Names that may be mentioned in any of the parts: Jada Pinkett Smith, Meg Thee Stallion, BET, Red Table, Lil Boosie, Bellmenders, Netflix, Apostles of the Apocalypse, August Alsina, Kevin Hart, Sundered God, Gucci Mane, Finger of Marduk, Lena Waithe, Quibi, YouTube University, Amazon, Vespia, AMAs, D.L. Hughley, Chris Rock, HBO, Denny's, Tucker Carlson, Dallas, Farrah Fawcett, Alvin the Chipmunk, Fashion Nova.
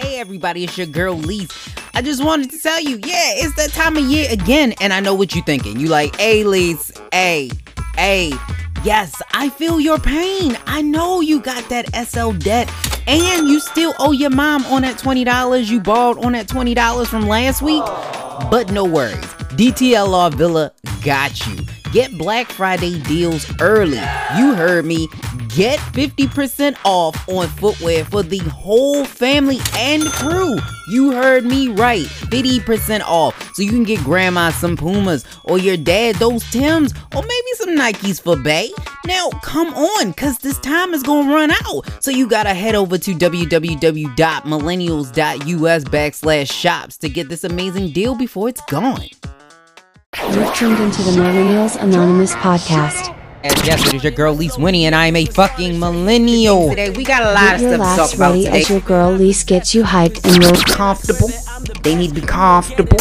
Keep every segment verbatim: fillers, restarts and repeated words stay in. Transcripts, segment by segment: Hey everybody, it's your girl Lise. I just wanted to tell you, yeah, it's that time of year again, and I know what you're thinking. You like, hey Lise, hey, hey, yes, I feel your pain. I know you got that S L debt, and you still owe your mom on that twenty dollars you borrowed on that twenty dollars from last week, but no worries. D T L R Villa got you. Get Black Friday deals early. You heard me. Get fifty percent off on footwear for the whole family and crew. You heard me right. fifty percent off. So you can get grandma some Pumas, or your dad those Tims, or maybe some Nikes for bae. Now, come on, because this time is going to run out. So you got to head over to w w w dot millennials dot u s backslash shops to get this amazing deal before it's gone. You're tuned into the Millennials Anonymous Podcast. And yes, it is your girl Lise Winnie, and I am a fucking millennial. Today we got a lot of stuff to talk about today. As your girl Lise gets you hyped and real comfortable. They need to be comfortable.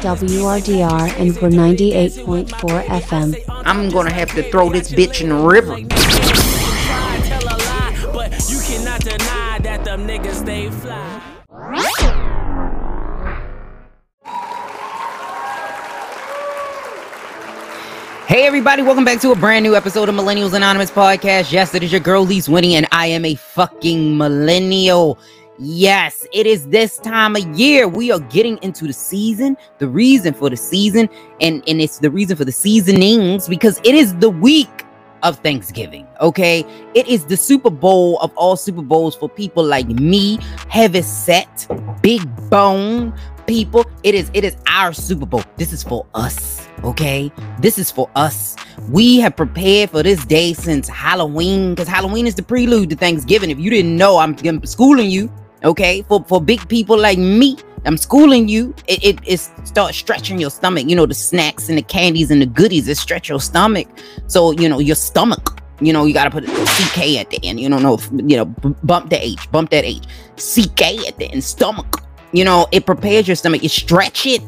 W R D R and we're ninety-eight point four F M. I'm gonna have to throw this bitch in the river. You cannot deny that them niggas stay fly. Hey everybody, welcome back to a brand new episode of Millennials Anonymous Podcast. Yes, it is your girl Lise Winnie, and I am a fucking millennial. Yes, it is this time of year. We are getting into the season, the reason for the season, and, and it's the reason for the seasonings, because it is the week of Thanksgiving, okay? It is the Super Bowl of all Super Bowls for people like me, heavy set, big bone people. It is, it is our Super Bowl. This is for us. Okay, this is for us. We have prepared for this day since Halloween, because Halloween is the prelude to Thanksgiving. If you didn't know, I'm schooling you. Okay, for for big people like me, I'm schooling you. It it, it starts stretching your stomach. You know, the snacks and the candies and the goodies, it stretch your stomach. So you know your stomach. You know you gotta put C K at the end. You don't know. You know, bump the H, bump that H. C K at the end. Stomach. You know, it prepares your stomach. It stretch it.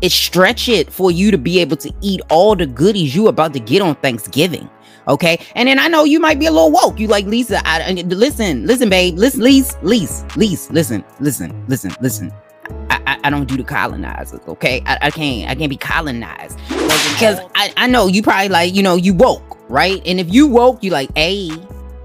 It stretch it for you to be able to eat all the goodies you about to get on Thanksgiving, okay? And then I know you might be a little woke. You like, Lisa, I, listen, listen, babe. Listen, Lise, Lise, Lise, listen, listen, listen, listen. I, I, I don't do the colonizers, okay? I, I can't, I can't be colonized. Because I, I know you probably like, you know, you woke, right? And if you woke, you like, hey,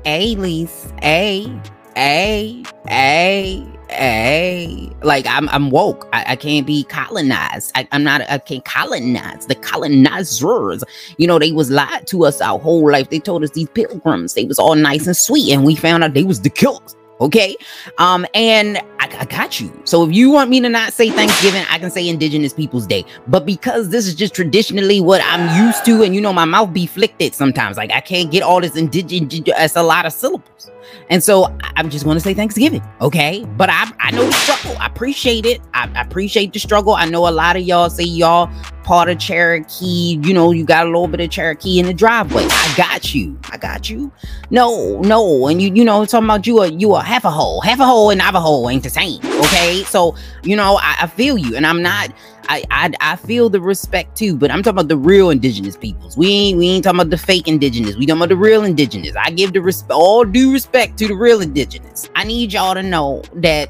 hey, Lise, hey, hey, hey. Hey, like I'm, I'm woke. I, I can't be colonized. I, I'm not. I can't colonize the colonizers. You know, they was lied to us our whole life. They told us these pilgrims, they was all nice and sweet, and we found out they was the killers. Okay, um, and I, I got you. So if you want me to not say Thanksgiving, I can say Indigenous Peoples Day. But because this is just traditionally what I'm used to, and you know, my mouth be flicked sometimes. Like I can't get all this indigenous. That's a lot of syllables. And so I'm just going to say Thanksgiving, okay? But I I know the struggle. I appreciate it. I, I appreciate the struggle. I know a lot of y'all say y'all part of Cherokee. You know, you got a little bit of Cherokee in the driveway. I got you. I got you. No, no. And you you know, talking about you are, you are half a hole. Half a hole and Navajo ain't the same, okay? So, you know, I, I feel you. And I'm not... I, I I feel the respect too, but I'm talking about the real Indigenous peoples. We ain't we ain't talking about the fake Indigenous. We talking about the real Indigenous. I give the respect, all due respect to the real Indigenous. I need y'all to know that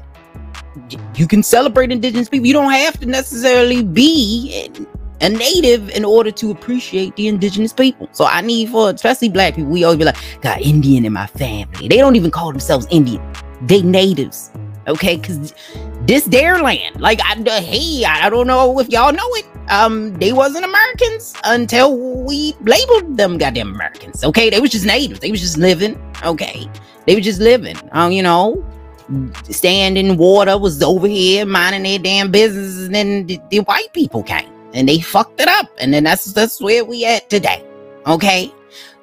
you can celebrate Indigenous people. You don't have to necessarily be a native in order to appreciate the Indigenous people. So I need for especially Black people. We always be like, got Indian in my family. They don't even call themselves Indian. They natives. Okay, because this their land. Like, I, uh, hey, I, I don't know if y'all know it. Um, they wasn't Americans until we labeled them goddamn Americans. Okay, they was just natives. They was just living. Okay, they was just living. Um, you know, staying in water, was over here minding their damn business, and then the, the white people came and they fucked it up, and then that's that's where we at today. Okay.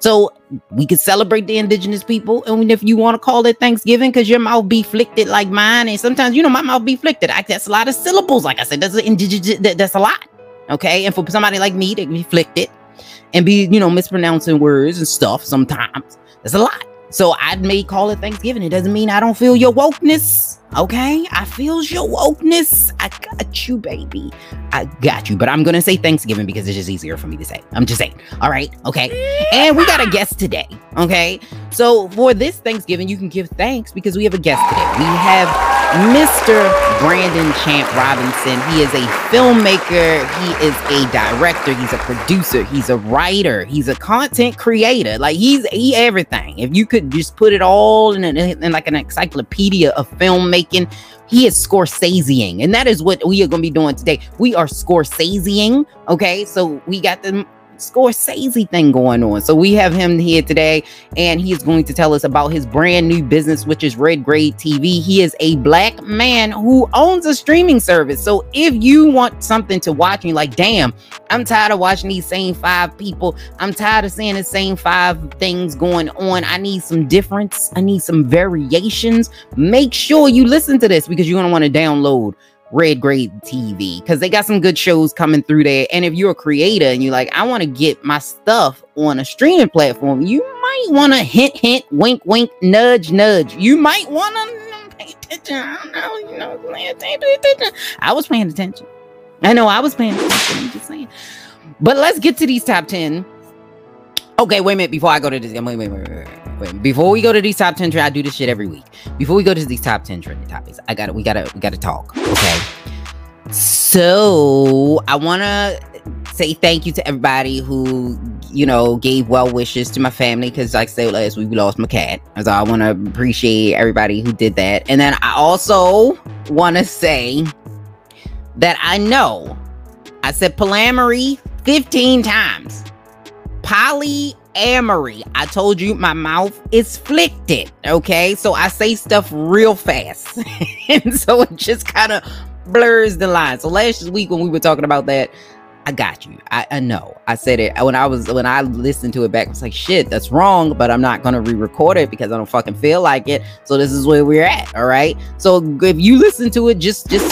So we can celebrate the Indigenous people. And if you want to call it Thanksgiving, because your mouth be flicked like mine. And sometimes, you know, my mouth be flicked. I, that's a lot of syllables. Like I said, that's, indigenous, that, that's a lot. Okay. And for somebody like me, they can be flicked and be, you know, mispronouncing words and stuff sometimes. That's a lot. So I may call it Thanksgiving. It doesn't mean I don't feel your wokeness. Okay. I feel your wokeness. I got you, baby. I got you. But I'm going to say Thanksgiving because it's just easier for me to say. I'm just saying. All right. Okay. And we got a guest today. Okay. So for this Thanksgiving, you can give thanks because we have a guest today. We have Mister Brandon Champ Robinson. He is a filmmaker, he is a director, he's a producer, he's a writer, he's a content creator. Like, he's he everything. If you could just put it all in, an, in like an encyclopedia of filmmaking, he is Scorseseing. And that is what we are going to be doing today. We are Scorseseing, okay? So we got the Scorsese thing going on. So we have him here today, and he is going to tell us about his brand new business, which is Red Grade T V. He is a black man who owns a streaming service. So if you want something to watch and you're like, damn, I'm tired of watching these same five people, I'm tired of seeing the same five things going on, I need some difference, I need some variations, make sure you listen to this, because you're going to want to download Red Grade T V, because they got some good shows coming through there. And if you're a creator and you're like, I want to get my stuff on a streaming platform, you might want to hint, hint, wink, wink, nudge, nudge. You might want to pay attention. I don't know, you know, pay attention. I was paying attention. I know I was paying attention. I'm just saying. But let's get to these top ten. Okay, wait a minute. Before I go to this, wait, wait, wait, wait, wait. Wait, before we go to these top ten trends, I do this shit every week. Before we go to these top ten trending topics, I gotta, we gotta, we gotta talk. Okay. So I wanna say thank you to everybody who, you know, gave well wishes to my family, because like I said last week, we lost my cat. So I wanna appreciate everybody who did that. And then I also wanna say that I know I said polyamory fifteen times. Poly. Amory. I told you my mouth is flicked, okay? So I say stuff real fast. And so it just kind of blurs the line. So last week when we were talking about that, I got you. I, I know. I said it when I was when I listened to it back. I was like, shit, that's wrong, but I'm not gonna re-record it because I don't fucking feel like it. So this is where we're at, all right? So if you listen to it, just just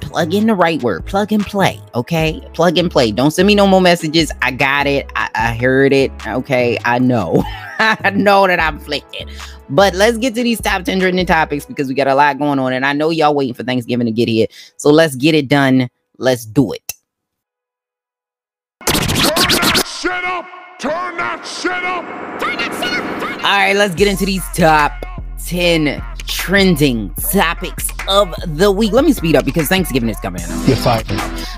plug in the right word. Plug and play. Okay? Plug and play. Don't send me no more messages. I got it. I, I heard it. Okay? I know. I know that I'm flicking. But let's get to these top ten trending topics, because we got a lot going on. And I know y'all waiting for Thanksgiving to get here. So let's get it done. Let's do it. Turn that shit up. Turn that shit up. Turn that shit up. Turn it. All right. Let's get into these top ten trending topics of the week. Let me speed up because Thanksgiving is coming in. You're fine.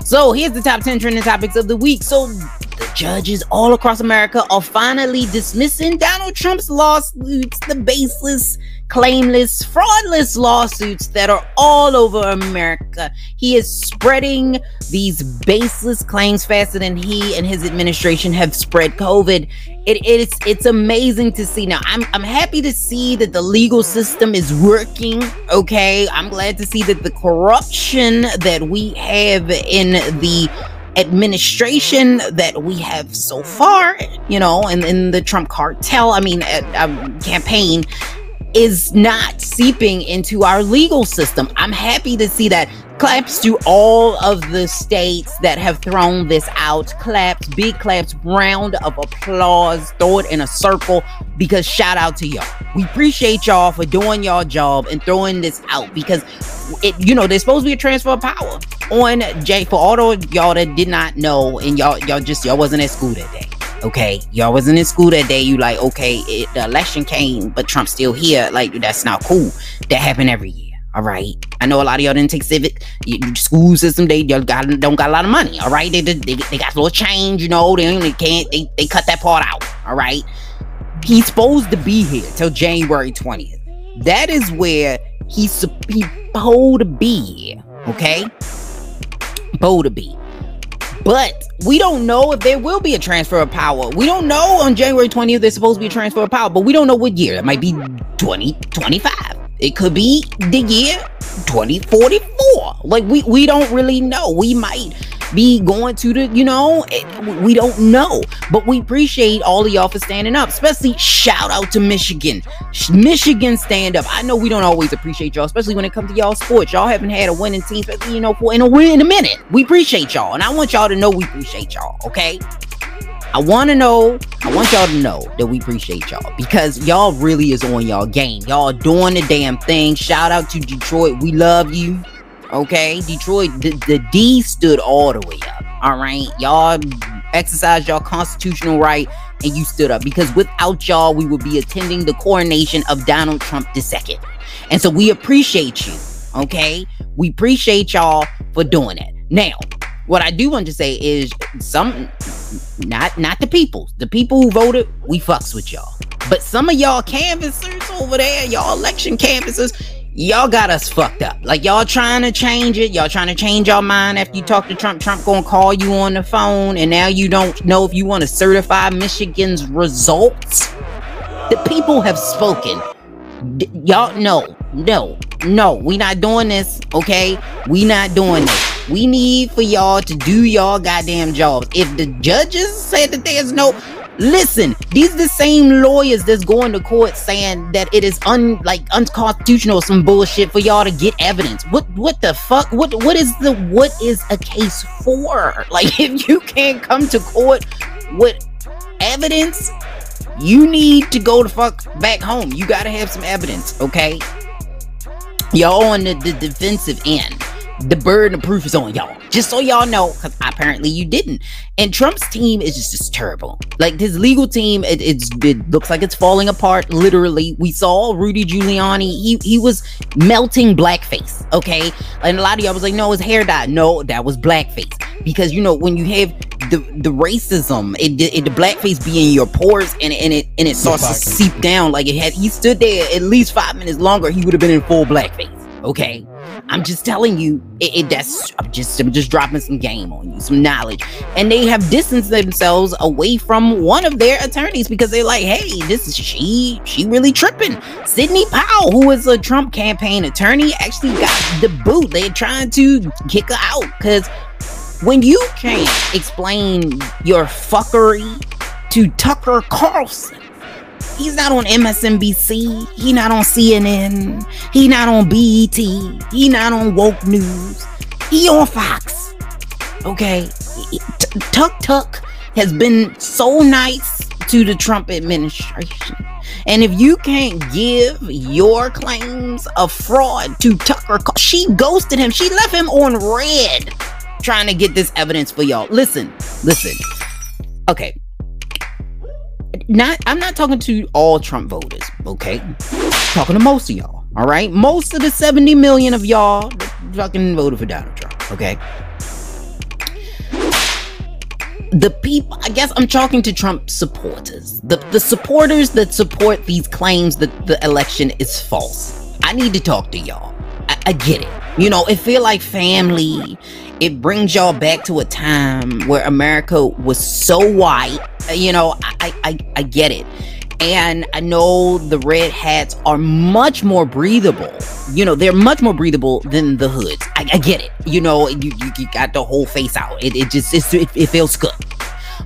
So here's the top ten trending topics of the week. So the judges all across America are finally dismissing Donald Trump's lawsuits, the baseless, claimless, fraudless lawsuits that are all over America. He is spreading these baseless claims faster than he and his administration have spread COVID. It is it's amazing to see. Now, I'm I'm happy to see that the legal system is working. Okay, I'm glad to see that the corruption that we have in the administration that we have so far, you know, and in, in the Trump cartel, I mean, uh, um, campaign, is not seeping into our legal system. I'm happy to see that. Claps to all of the states that have thrown this out. Claps, big claps, round of applause. Throw it in a circle, because shout out to y'all. We appreciate y'all for doing y'all job and throwing this out, because it, you know, there's supposed to be a transfer of power on Jay. For all of y'all that did not know, and y'all, y'all just y'all wasn't at school that day. Okay, y'all wasn't in school that day. You like, okay, it, the election came, but Trump's still here. Like, that's not cool. That happened every year. All right. I know a lot of y'all didn't take civic school system. They y'all got don't got a lot of money. All right. They they, they got a little change. You know, they, they can't. They they cut that part out. All right. He's supposed to be here till January twentieth. That is where he's he's supposed to be here. Okay. Supposed to be. But we don't know if there will be a transfer of power. We don't know on January twentieth there's supposed to be a transfer of power, but we don't know what year. It might be twenty twenty-five. It could be the year twenty forty-four. Like, we, we don't really know. We might be going to the, you know, it, we don't know. But we appreciate all of y'all for standing up, especially shout out to Michigan. Michigan, stand up. I know we don't always appreciate y'all, especially when it comes to y'all sports. Y'all haven't had a winning team, you know, for in a win in a minute. We appreciate y'all, and I want y'all to know we appreciate y'all, okay? I want to know, I want y'all to know that we appreciate y'all, because y'all really is on y'all game. Y'all doing the damn thing. Shout out to Detroit. We love you. Okay, Detroit, the, the D stood all the way up. All right, y'all exercised y'all constitutional right, and you stood up, because without y'all, we would be attending the coronation of Donald Trump the second. And so we appreciate you. Okay, we appreciate y'all for doing that. Now, what I do want to say is some, not not the people, the people who voted, we fucks with y'all. But some of y'all canvassers over there, y'all election canvassers, y'all got us fucked up. Like, y'all trying to change it. Y'all trying to change your mind after you talk to Trump. Trump gonna call you on the phone, and now you don't know if you want to certify Michigan's results. The people have spoken. D- y'all, no, no, no. We not doing this, okay? We not doing this. We need for y'all to do y'all goddamn jobs. If the judges said that there's no... Listen, these are the same lawyers that's going to court saying that it is un like unconstitutional or some bullshit for y'all to get evidence. What what the fuck? What what is the what is a case for? Like, if you can't come to court with evidence, you need to go the fuck back home. You gotta have some evidence, okay? Y'all on the, the defensive end. The burden of proof is on y'all. Just so y'all know, because apparently you didn't. And Trump's team is just, just terrible. Like, his legal team, it, it's, it looks like it's falling apart, literally. We saw Rudy Giuliani. He he was melting blackface, okay? And a lot of y'all was like, no, his hair dye. No, that was blackface. Because, you know, when you have the, the racism, it, it the blackface be in your pores, and, and, it, and it starts to seep down. Like, it had he stood there at least five minutes longer, he would have been in full blackface, okay? I'm just telling you, it, it that's I'm just I'm just dropping some game on you, some knowledge. And they have distanced themselves away from one of their attorneys because they're like, hey, this is she she really tripping. Sidney Powell, who is a Trump campaign attorney, actually got the boot. They're trying to kick her out because when you can't explain your fuckery to Tucker Carlson. He's not on M S N B C, he not on C N N, he not on B E T, he not on woke news, he on Fox, okay? Tuck Tuck has been so nice to the Trump administration, and if you can't give your claims of fraud to Tucker, she ghosted him, she left him on red, trying to get this evidence for y'all. Listen, listen, okay. Not, I'm not talking to all Trump voters, okay? Talking to most of y'all, all right? Most of the seventy million of y'all fucking voted for Donald Trump, okay? The people, I guess I'm talking to Trump supporters. The, the supporters that support these claims that the election is false. I need to talk to y'all. I, I get it. You know, it feel like family. It brings y'all back to a time where America was so white. You know, I, I, I get it. And I know the red hats are much more breathable. You know, they're much more breathable than the hoods. I, I get it. You know, you, you, you got the whole face out. It, it just, it's, it, it feels good.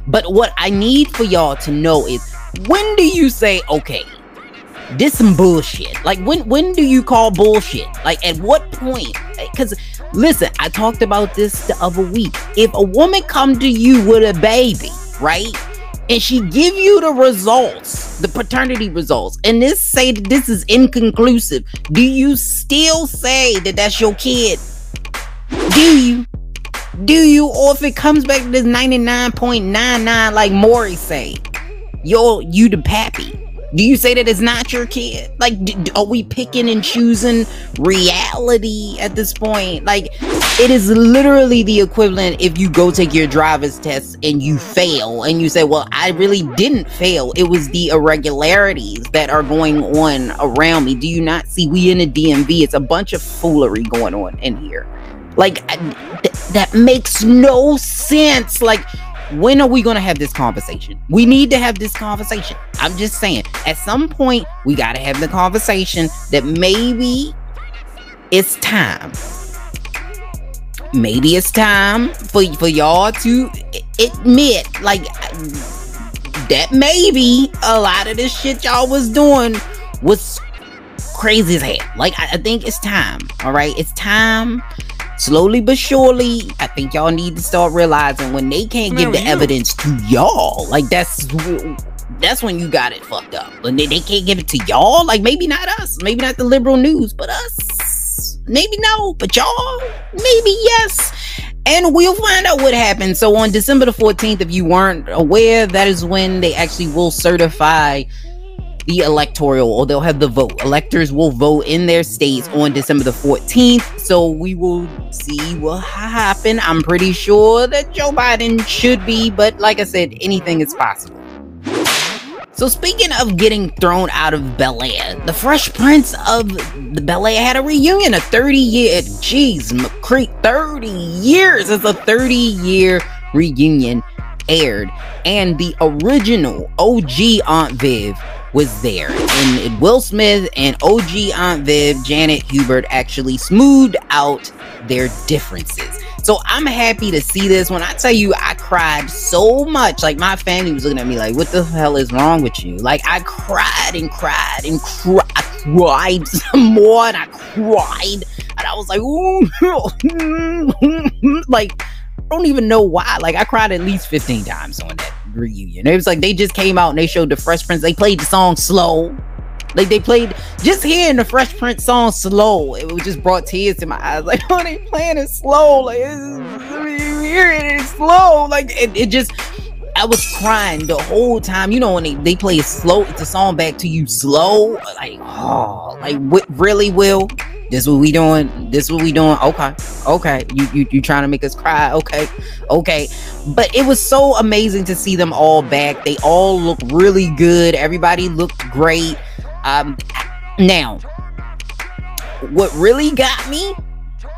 But what I need for y'all to know is, when do you say, okay, this some bullshit? Like, when, when do you call bullshit? Like, at what point? Because, listen, I talked about this the other week. If a woman come to you with a baby, right? And she give you the results, the paternity results, and this say that this is inconclusive. Do you still say that that's your kid? Do you? Do you? Or if it comes back to this ninety-nine point nine nine, like Maury say, you're you the pappy. Do you say that it's not your kid? Like, d- are we picking and choosing reality at this point? Like, it is literally the equivalent if you go take your driver's test and you fail and you say, well, I really didn't fail. It was the irregularities that are going on around me. Do you not see we in the D M V? It's a bunch of foolery going on in here. Like, I, th- that makes no sense. Like, when are we going to have this conversation? We need to have this conversation. I'm just saying, at some point, we got to have the conversation that maybe it's time. Maybe it's time for, for y'all to admit, like, that maybe a lot of this shit y'all was doing was crazy as hell. Like, I, I think it's time, all right? It's time. Slowly but surely, I think y'all need to start realizing when they can't give the evidence to y'all, like, that's that's when you got it fucked up. When they, they can't give it to y'all, like, maybe not us, maybe not the liberal news, but us, maybe no, but y'all, maybe yes. And we'll find out what happened. So on December the fourteenth, if you weren't aware, that is when they actually will certify the electoral, or they'll have the vote. Electors will vote in their states on December the fourteenth. So we will see what happens. I'm pretty sure that Joe Biden should be, but like I said, anything is possible. So speaking of getting thrown out of Bel-Air, the Fresh Prince of the Bel-Air had a reunion, a thirty-year, geez, McCree, thirty years, it's a thirty-year reunion aired, and the original O G Aunt Viv was there, and Will Smith and O G Aunt Viv, Janet Hubert, actually smoothed out their differences. So I'm happy to see this. When I tell you I cried so much, like my family was looking at me like, what the hell is wrong with you? Like I cried and cried and cried, I cried some more and I cried. And I was like, ooh, like I don't even know why. Like I cried at least fifteen times on that reunion. It was like, they just came out and they showed the Fresh Prince. They played the song Slow. Like they played, just hearing the Fresh Prince song Slow, it just brought tears to my eyes. Like, oh, they playing it slow. Like, it's, I mean, you hear it, it's slow. Like, it, it just, I was crying the whole time. You know, when they, they play it slow, it's a song back to you slow. Like, oh, like, what, really, Will? This what we doing? This what we doing? Okay, okay. You, you, you trying to make us cry? Okay, okay. But it was so amazing to see them all back. They all look really good. Everybody looked great. Um, now, what really got me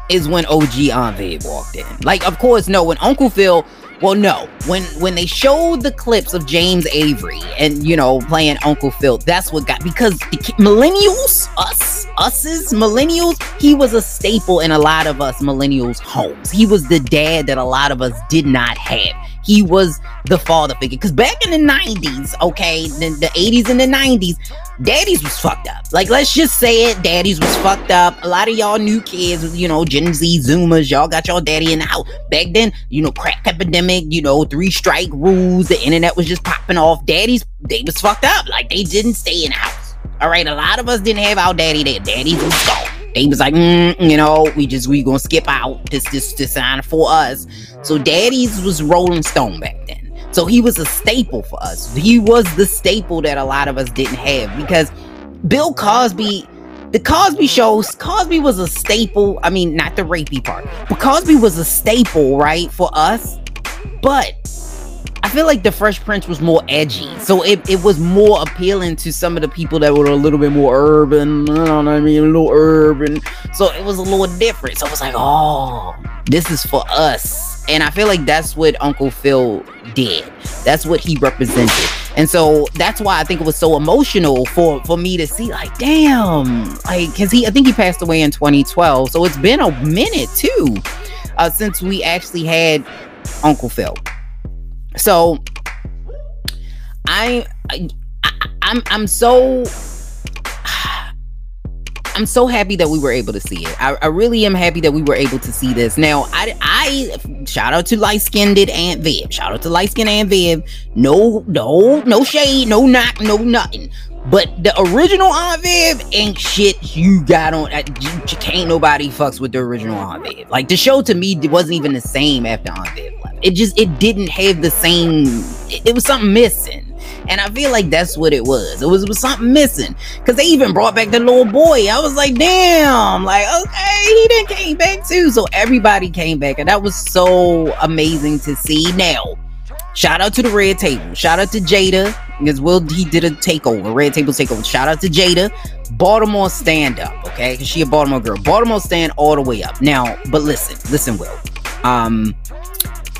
is when O G Aunt Viv walked in. Like, of course, no, when Uncle Phil, well, no, when when they showed the clips of James Avery and, you know, playing Uncle Phil, that's what got, because the millennials, us, uses, millennials, he was a staple in a lot of us millennials' homes. He was the dad that a lot of us did not have. He was the father figure. Because back in the nineties, okay, the, the eighties and the nineties, daddies was fucked up. Like, let's just say it, daddies was fucked up. A lot of y'all new kids, you know, Gen Z, Zoomers, y'all got y'all daddy in the house. Back then, you know, crack epidemic, you know, three strike rules, the internet was just popping off. Daddies, they was fucked up. Like, they didn't stay in the house. All right, a lot of us didn't have our daddy there. Daddies was gone. They was like, mm, you know, we just, we gonna skip out. This, this, this sign for us. So daddies was Rolling Stone back then. So he was a staple for us. He was the staple that a lot of us didn't have, because Bill Cosby, the Cosby Show, Cosby was a staple. I mean, not the rapey part, but Cosby was a staple, right, for us. But I feel like the Fresh Prince was more edgy. So it, it was more appealing to some of the people that were a little bit more urban. I don't know what I mean, a little urban. So it was a little different. So it was like, oh, this is for us. And I feel like that's what Uncle Phil did. That's what he represented. And so that's why I think it was so emotional for, for me to see, like, damn. Like, cause he, I think he passed away in twenty twelve. So it's been a minute too, uh, since we actually had Uncle Phil. So I, I I'm I'm so I'm so happy that we were able to see it. I, I really am happy that we were able to see this. Now I I shout out to light-skinned Aunt Viv. Shout out to light-skinned Aunt Viv. No, no, no shade, no knock, no nothing. But the original Aunt Viv ain't shit you got on. You, you can't nobody fucks with the original Aunt Viv. Like, the show to me wasn't even the same after Aunt Viv left. It just, it didn't have the same, it, it was something missing. And I feel like that's what it was. It was, it was something missing. Because they even brought back the little boy. I was like, damn. Like, okay, he done came back too. So everybody came back. And that was so amazing to see. Now, shout out to the Red Table. Shout out to Jada. Because Will, he did a takeover. Red Table takeover. Shout out to Jada. Baltimore stand up. Okay? Because she a Baltimore girl. Baltimore stand all the way up. Now, but listen. Listen, Will. Um,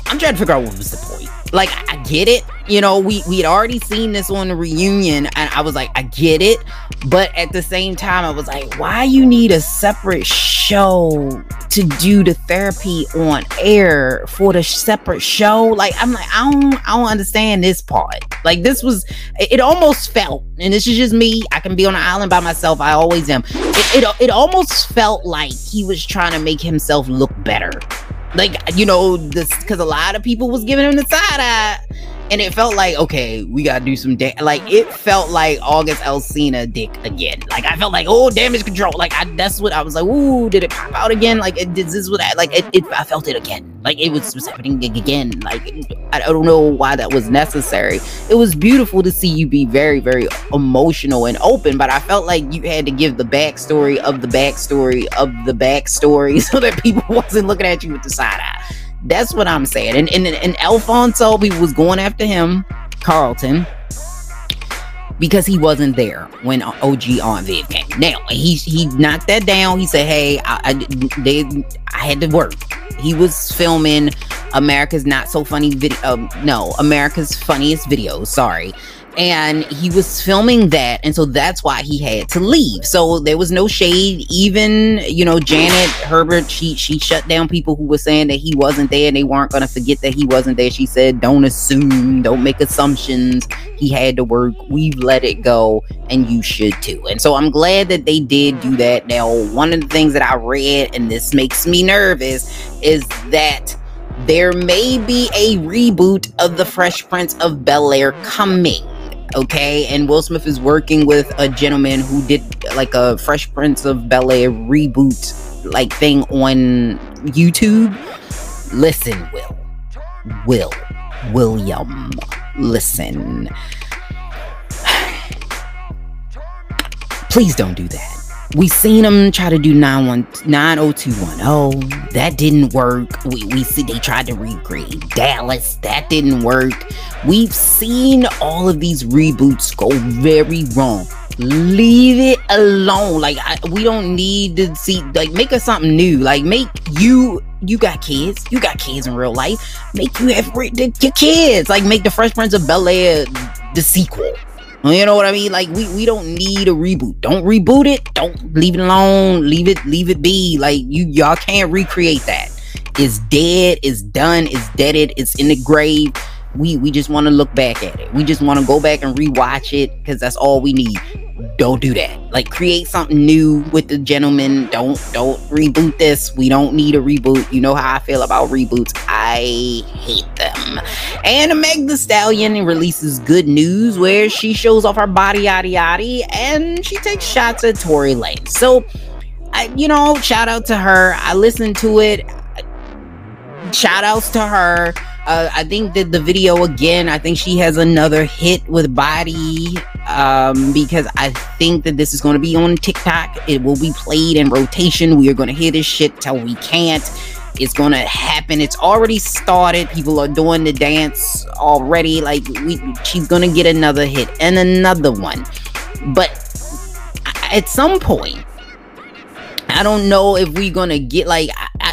I'm trying to figure out what was the point. Like, I get it. You know, we, we had already seen this on the reunion. And I was like, I get it. But at the same time, I was like, why you need a separate show to do the therapy on air for the separate show? Like, I'm like, I don't, I don't understand this part. Like, this was, it, it almost felt, and this is just me. I can be on an island by myself. I always am. It, it, it almost felt like he was trying to make himself look better. Like, you know, this, because a lot of people was giving him the side eye. And it felt like, okay, we gotta do some da- like it felt like August Alsina dick again. Like I felt like, oh, damage control. Like I, that's what I was like. Ooh, did it pop out again? Like it, this is what I like. It, it I felt it again. Like it was, was happening again. Like I don't know why that was necessary. It was beautiful to see you be very, very emotional and open, but I felt like you had to give the backstory of the backstory of the backstory so that people wasn't looking at you with the side eye. That's what I'm saying. And and, and Alfonso, we was going after him, Carlton, because he wasn't there when O G Aunt Viv came. Now, he he knocked that down. He said, hey, I, I, they, I had to work. He was filming America's Not So Funny Video. Uh, no, America's Funniest Videos. Sorry. And he was filming that, and so that's why he had to leave. So there was no shade. Even, you know, Janet Hubert, she she shut down people who were saying that he wasn't there and they weren't going to forget that he wasn't there. She said, don't assume, don't make assumptions. He had to work. We've let it go, and you should too. And so I'm glad that they did do that. Now, one of the things that I read, and this makes me nervous, is that there may be a reboot of The Fresh Prince of Bel-Air coming. Okay, and Will Smith is working with a gentleman who did like a Fresh Prince of Bel-Air reboot like thing on YouTube. Listen, Will, Will, William, listen. Please don't do that. We seen him try to do nine oh two one oh. That didn't work. We we see they tried to recreate Dallas. That didn't work. We've seen all of these reboots go very wrong. Leave it alone. Like I, we don't need to see. Like make us something new. Like make you. You got kids. You got kids in real life. Make you have re- the, your kids. Like make the Fresh Prince of Bel-Air the sequel. You know what I mean? Like we, we don't need a reboot. Don't reboot it. Don't leave it alone. Leave it, leave it be. Like you y'all can't recreate that. It's dead, it's done, it's deaded, it's in the grave. We we just want to look back at it. We just want to go back and rewatch it because that's all we need. Don't do that. Like create something new with the gentleman. Don't don't reboot this. We don't need a reboot. You know how I feel about reboots. I hate them. And Meg Thee Stallion releases good news where she shows off her body, yada yada, and she takes shots at Tory Lanez. So, I, you know, shout out to her. I listened to it. Shout outs to her. Uh, I think that the video again, I think she has another hit with Body um, because I think that this is going to be on TikTok. It will be played in rotation. We are going to hear this shit till we can't. It's going to happen. It's already started. People are doing the dance already. Like we, she's going to get another hit and another one. But at some point, I don't know if we're going to get like...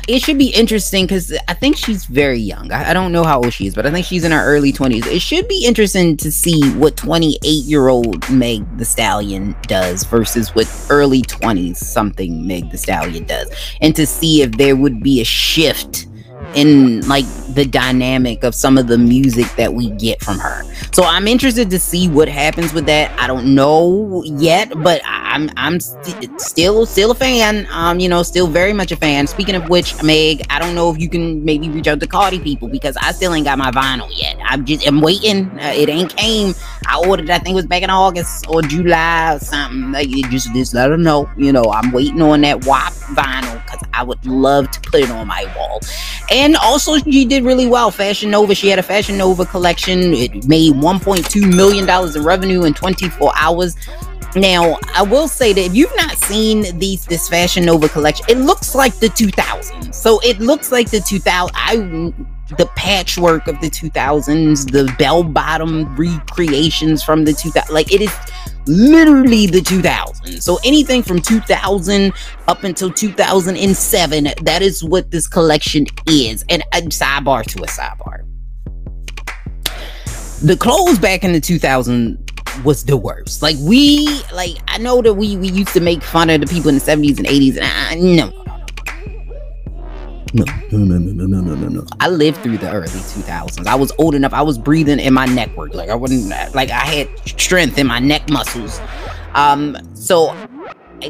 It should be interesting because I think she's very young. I, I don't know how old she is, but I think she's in her early twenties. It should be interesting to see what twenty-eight-year-old Meg Thee Stallion does versus what early twenties-something Meg Thee Stallion does. And to see if there would be a shift in like the dynamic of some of the music that we get from her. So I'm interested to see what happens with that. I don't know yet, but I'm I'm st- still still a fan. Um, you know, still very much a fan. Speaking of which, Meg, I don't know if you can maybe reach out to Cardi people because I still ain't got my vinyl yet. I'm just I'm waiting. Uh, it ain't came. I ordered. I think it was back in August or July or something. Like it just just let them know. You know, I'm waiting on that W A P vinyl because I would love to put it on my wall. And And also, she did really well. Fashion Nova, she had a Fashion Nova collection. It made one point two million dollars in revenue in twenty-four hours. Now, I will say that if you've not seen these this Fashion Nova collection, it looks like the two thousands. So it looks like the two thousands. I... the patchwork of the two thousands, the bell-bottom recreations from the two thousands, like it is literally the two thousands. So anything from two thousand up until two thousand seven, that is what this collection is. And a sidebar to a sidebar, the clothes back in the two thousands was the worst. Like we, like I know that we we used to make fun of the people in the seventies and eighties, and I know. No, no, no, no, no, no, no, no. I lived through the early two thousands. I was old enough. I was breathing in my neck work. Like I wouldn't, like I had strength in my neck muscles. Um, so I,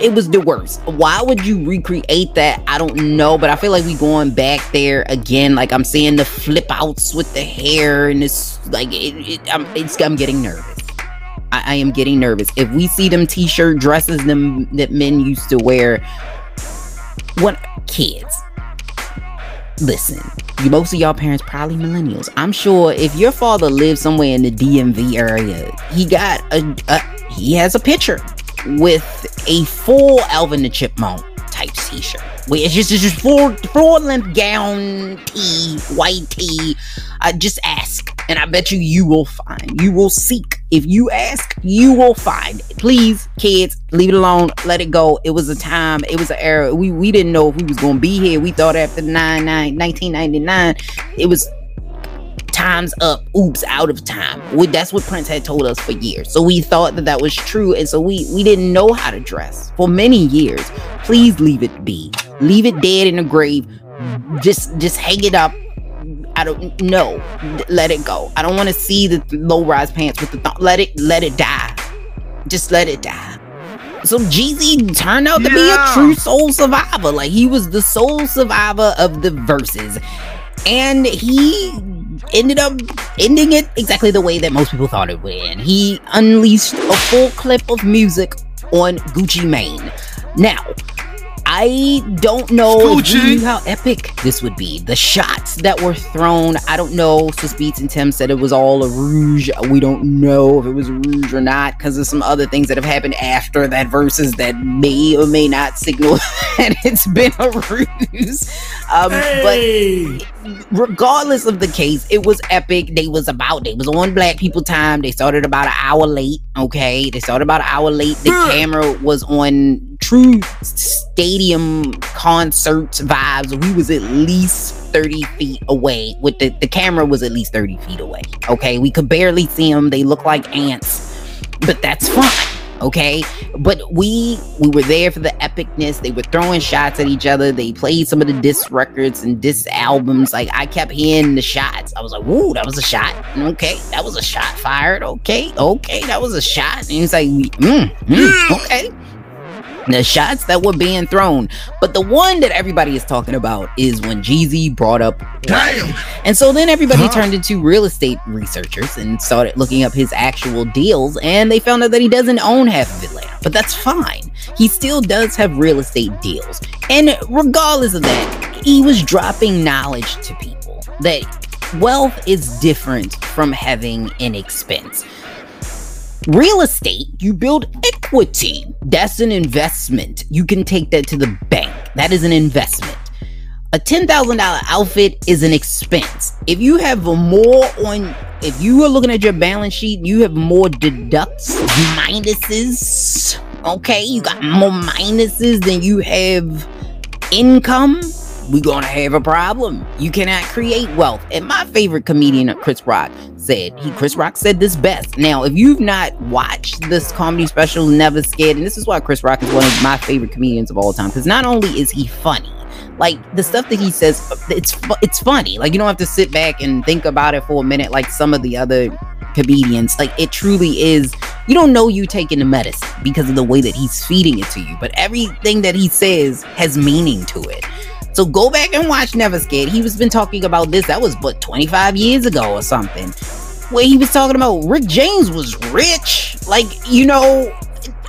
it was the worst. Why would you recreate that? I don't know, but I feel like we going back there again. Like, I'm seeing the flip outs with the hair and this, like, it, it, I'm, it's, I'm getting nervous. I, I am getting nervous. If we see them t-shirt dresses them that men used to wear, what kids, listen, you, most of y'all parents probably millennials. I'm sure if your father lives somewhere in the D M V area, he got a, a he has a picture with a full Alvin the Chipmunk type t-shirt. Where it's just it's just full floor length gown, tee, white tee. I just ask, and I bet you you will find. You will seek. If you ask, you will find. Please, kids, leave it alone. Let it go. It was a time. It was an era. We we didn't know if we was gonna be here. We thought after nine nine nineteen ninety-nine, it was time's up. Oops, out of time. We, that's what Prince had told us for years. So we thought that that was true, and so we we didn't know how to dress for many years. Please leave it be. Leave it dead in the grave. Just just hang it up. I don't know. Let it go. I don't want to see the low-rise pants with the th let it let it die. Just let it die. So Jeezy turned out to yeah. be a true soul survivor. Like, he was the sole survivor of the verses, and he ended up ending it exactly the way that most people thought it would end. He unleashed a full clip of music on Gucci Mane. Now, I don't know if we knew how epic this would be. The shots that were thrown, I don't know. Sis Beats and Tim said it was all a rouge. We don't know if it was a rouge or not because of some other things that have happened after that verses that may or may not signal that it's been a ruse. Um, hey. But regardless of the case, it was epic. They was about, they was on Black people time. They started about an hour late, okay? They started about an hour late. The yeah. camera was on true stadium concert vibes. We was at least thirty feet away with the, the camera was at least thirty feet away. Okay, we could barely see them. They look like ants, but that's fine. Okay, but we we were there for the epicness. They were throwing shots at each other. They played some of the diss records and diss albums. Like, I kept hearing the shots. I was like, whoa, that was a shot. Okay, that was a shot fired. Okay, okay, that was a shot. And he's like, mm, mm, okay. The shots that were being thrown, but the one that everybody is talking about is when Jeezy brought up Damn. And so then everybody huh. turned into real estate researchers and started looking up his actual deals, and they found out that he doesn't own half of Atlanta, but that's fine. He still does have real estate deals, and regardless of that, he was dropping knowledge to people that wealth is different from having an expense. Real estate, you build equity. That's an investment. You can take that to the bank. That is an investment. A ten thousand dollar outfit is an expense. If you have more on, if you are looking at your balance sheet, you have more deducts, minuses. Okay, you got more minuses than you have income. We're gonna have a problem. You cannot create wealth. And my favorite comedian, Chris Rock, said, he Chris Rock said this best. Now, if you've not watched this comedy special, Never Scared, and this is why Chris Rock is one of my favorite comedians of all time, because not only is he funny, like, the stuff that he says, it's it's funny. Like, you don't have to sit back and think about it for a minute like some of the other comedians. Like, it truly is, you don't know you taking the medicine because of the way that he's feeding it to you. But everything that he says has meaning to it. So go back and watch Never Scared. He was been talking about this. That was, what, twenty-five years ago or something, where he was talking about Rick James was rich. Like, you know,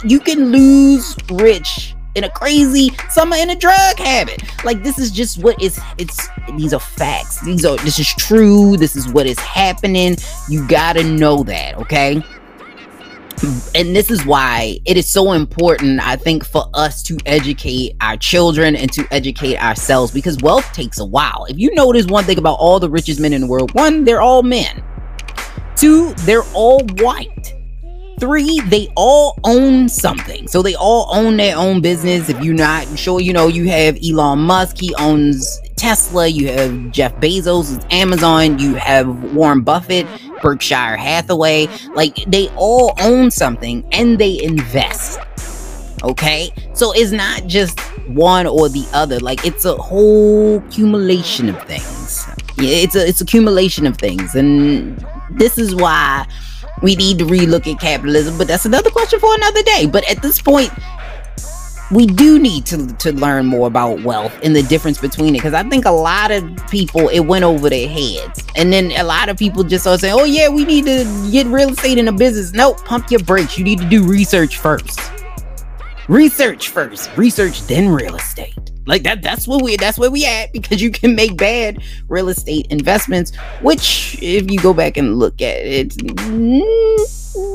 you can lose rich in a crazy summer in a drug habit. Like, this is just what is, it's, these are facts. These are, this is true. This is what is happening. You gotta know that, okay? And this is why it is so important, I think, for us to educate our children and to educate ourselves, because wealth takes a while. If you notice one thing about all the richest men in the world, one, they're all men. Two, they're all white. Three, they all own something. So they all own their own business. If you're not sure, you know, you have Elon Musk, he owns Tesla. You have Jeff Bezos, it's Amazon. You have Warren Buffett, Berkshire Hathaway. Like, they all own something and they invest. Okay, so it's not just one or the other. Like, it's a whole accumulation of things. It's a it's accumulation of things, and this is why we need to relook at capitalism. But that's another question for another day. But at this point, we do need to to learn more about wealth and the difference between it, because I think a lot of people, it went over their heads. And then a lot of people just are saying, oh yeah, we need to get real estate in a business. No, pump your brakes. You need to do research first. Research first. Research, then real estate. Like that, that's what we, that's where we at, because you can make bad real estate investments, which if you go back and look at it,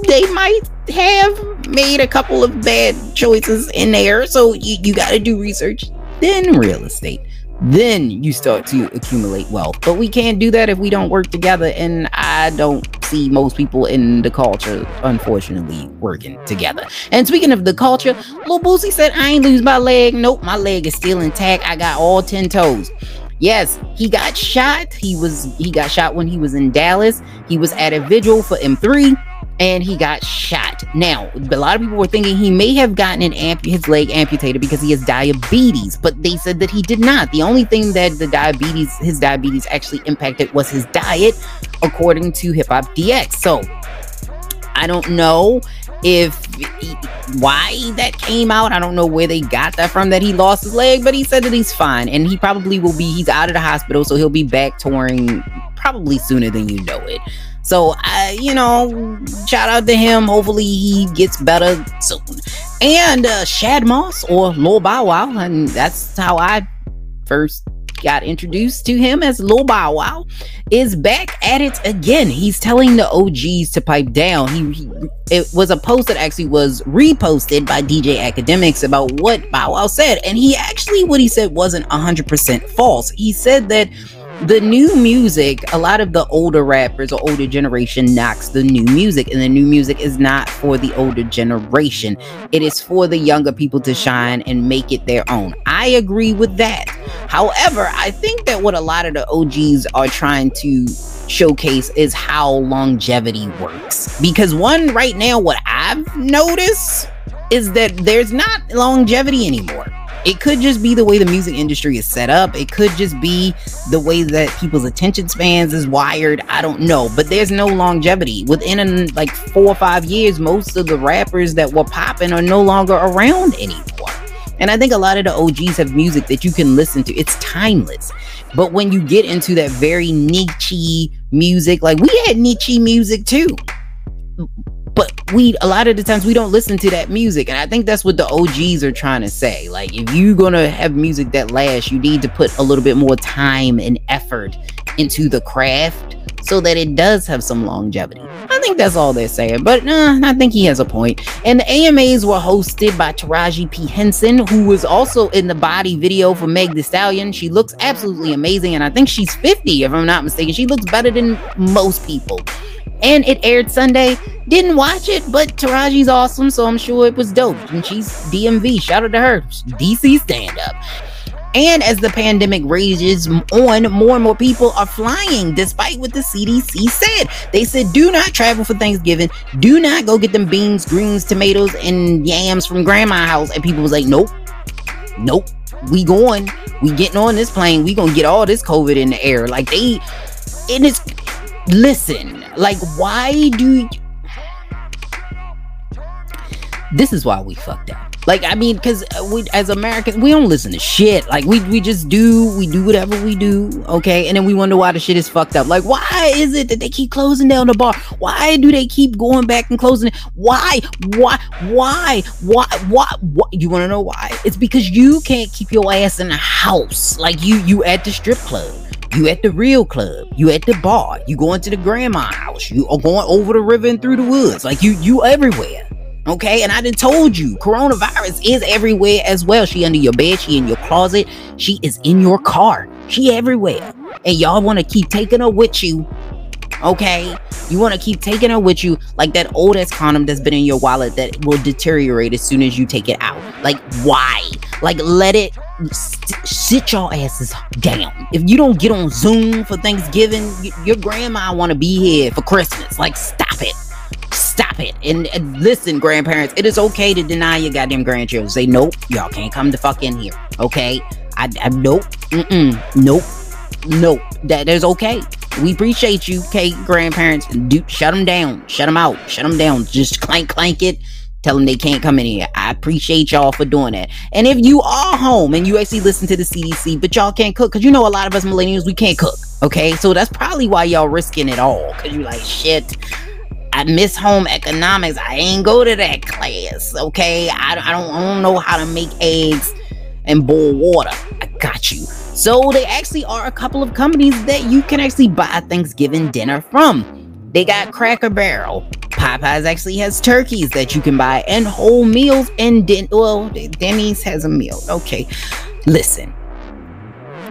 they might have made a couple of bad choices in there. So you, you got to do research, then real estate. Then you start to accumulate wealth. But we can't do that if we don't work together. And I don't see most people in the culture, unfortunately, working together. And speaking of the culture, Lil Boosie said, I ain't lose my leg. Nope, my leg is still intact. I got all ten toes. Yes, he got shot. He was he got shot when he was in Dallas. He was at a vigil for M three. And he got shot. Now, a lot of people were thinking he may have gotten an amp- his leg amputated because he has diabetes, but they said that he did not. The only thing that the diabetes, his diabetes actually impacted was his diet, according to Hip Hop D X. So, I don't know if he, why that came out. I don't know where they got that from, that he lost his leg, but he said that he's fine. And he probably will be, he's out of the hospital, so he'll be back touring probably sooner than you know it. So, uh, you know, shout out to him. Hopefully he gets better soon. And uh, Shad Moss, or Lil Bow Wow, and that's how I first got introduced to him, as Lil Bow Wow, is back at it again. He's telling the O Gs to pipe down. He, he It was a post that actually was reposted by D J Academics about what Bow Wow said. And he actually, what he said wasn't one hundred percent false. He said that the new music, a lot of the older rappers or older generation knocks the new music, and the new music is not for the older generation. It is for the younger people to shine and make it their own. I agree with that. However, I think that what a lot of the O Gs are trying to showcase is how longevity works. Because one, right now, what I've noticed is that there's not longevity anymore. It could just be the way the music industry is set up. It could just be the way that people's attention spans is wired. I don't know, but there's no longevity. Within an, like four or five years, most of the rappers that were popping are no longer around anymore. And I think a lot of the O Gs have music that you can listen to. It's timeless. But when you get into that very niche-y music, like we had niche-y music too. But we, a lot of the times we don't listen to that music. And I think that's what the O Gs are trying to say. Like, if you're going to have music that lasts, you need to put a little bit more time and effort into the craft so that it does have some longevity. I think that's all they're saying. But nah, I think he has a point. And the A M As were hosted by Taraji P. Henson, who was also in the body video for Meg Thee Stallion. She looks absolutely amazing. And I think she's fifty, if I'm not mistaken. She looks better than most people. And it aired Sunday. Didn't watch it, but Taraji's awesome, so I'm sure it was dope. And she's D M V. Shout out to her. D C stand-up. And as the pandemic rages on, more and more people are flying, despite what the C D C said. They said, do not travel for Thanksgiving. Do not go get them beans, greens, tomatoes, and yams from grandma's house. And people was like, nope. Nope. We going. We getting on this plane. We gonna get all this COVID in the air. Like, they... And it's... Listen, like, why do you... This is why we fucked up. Like, I mean, because we, as Americans, we don't listen to shit. Like, we we just do, we do whatever we do, okay? And then we wonder why the shit is fucked up. Like, why is it that they keep closing down the bar? Why do they keep going back and closing it? Why? Why? Why? Why? Why? Why? You want to know why? It's because you can't keep your ass in the house. Like, you you at the strip club. You at the real club, you at the bar, you going to the grandma house, you are going over the river and through the woods. Like, you, you everywhere, okay? And I done told you, coronavirus is everywhere as well. She under your bed, she in your closet, she is in your car, she everywhere. And y'all want to keep taking her with you, okay? You want to keep taking her with you like that old ass condom that's been in your wallet that will deteriorate as soon as you take it out. Like, why? Like, let it... Sit your asses down. If you don't get on Zoom for Thanksgiving, y- your grandma want to be here for Christmas. Like, stop it. Stop it. And, and listen, grandparents, it is okay to deny your goddamn grandchildren. Say, nope, y'all can't come the fuck in here. Okay? I, I nope. Mm-mm. Nope. Nope. That, that's okay. We appreciate you, okay, grandparents. Do, shut them down. Shut them out. Shut them down. Just clank, clank it. Tell them they can't come in here. I appreciate y'all for doing that. And if you are home and you actually listen to the C D C, but y'all can't cook, because you know a lot of us millennials, we can't cook, okay? So that's probably why y'all risking it all, because you like, shit, I miss home economics. I ain't go to that class, okay? I, I, don't, I don't know how to make eggs and boil water. I got you. So they actually are a couple of companies that you can actually buy Thanksgiving dinner from. They got Cracker Barrel. Popeyes actually has turkeys that you can buy and whole meals, and Den- well, Denny's has a meal. Okay, listen,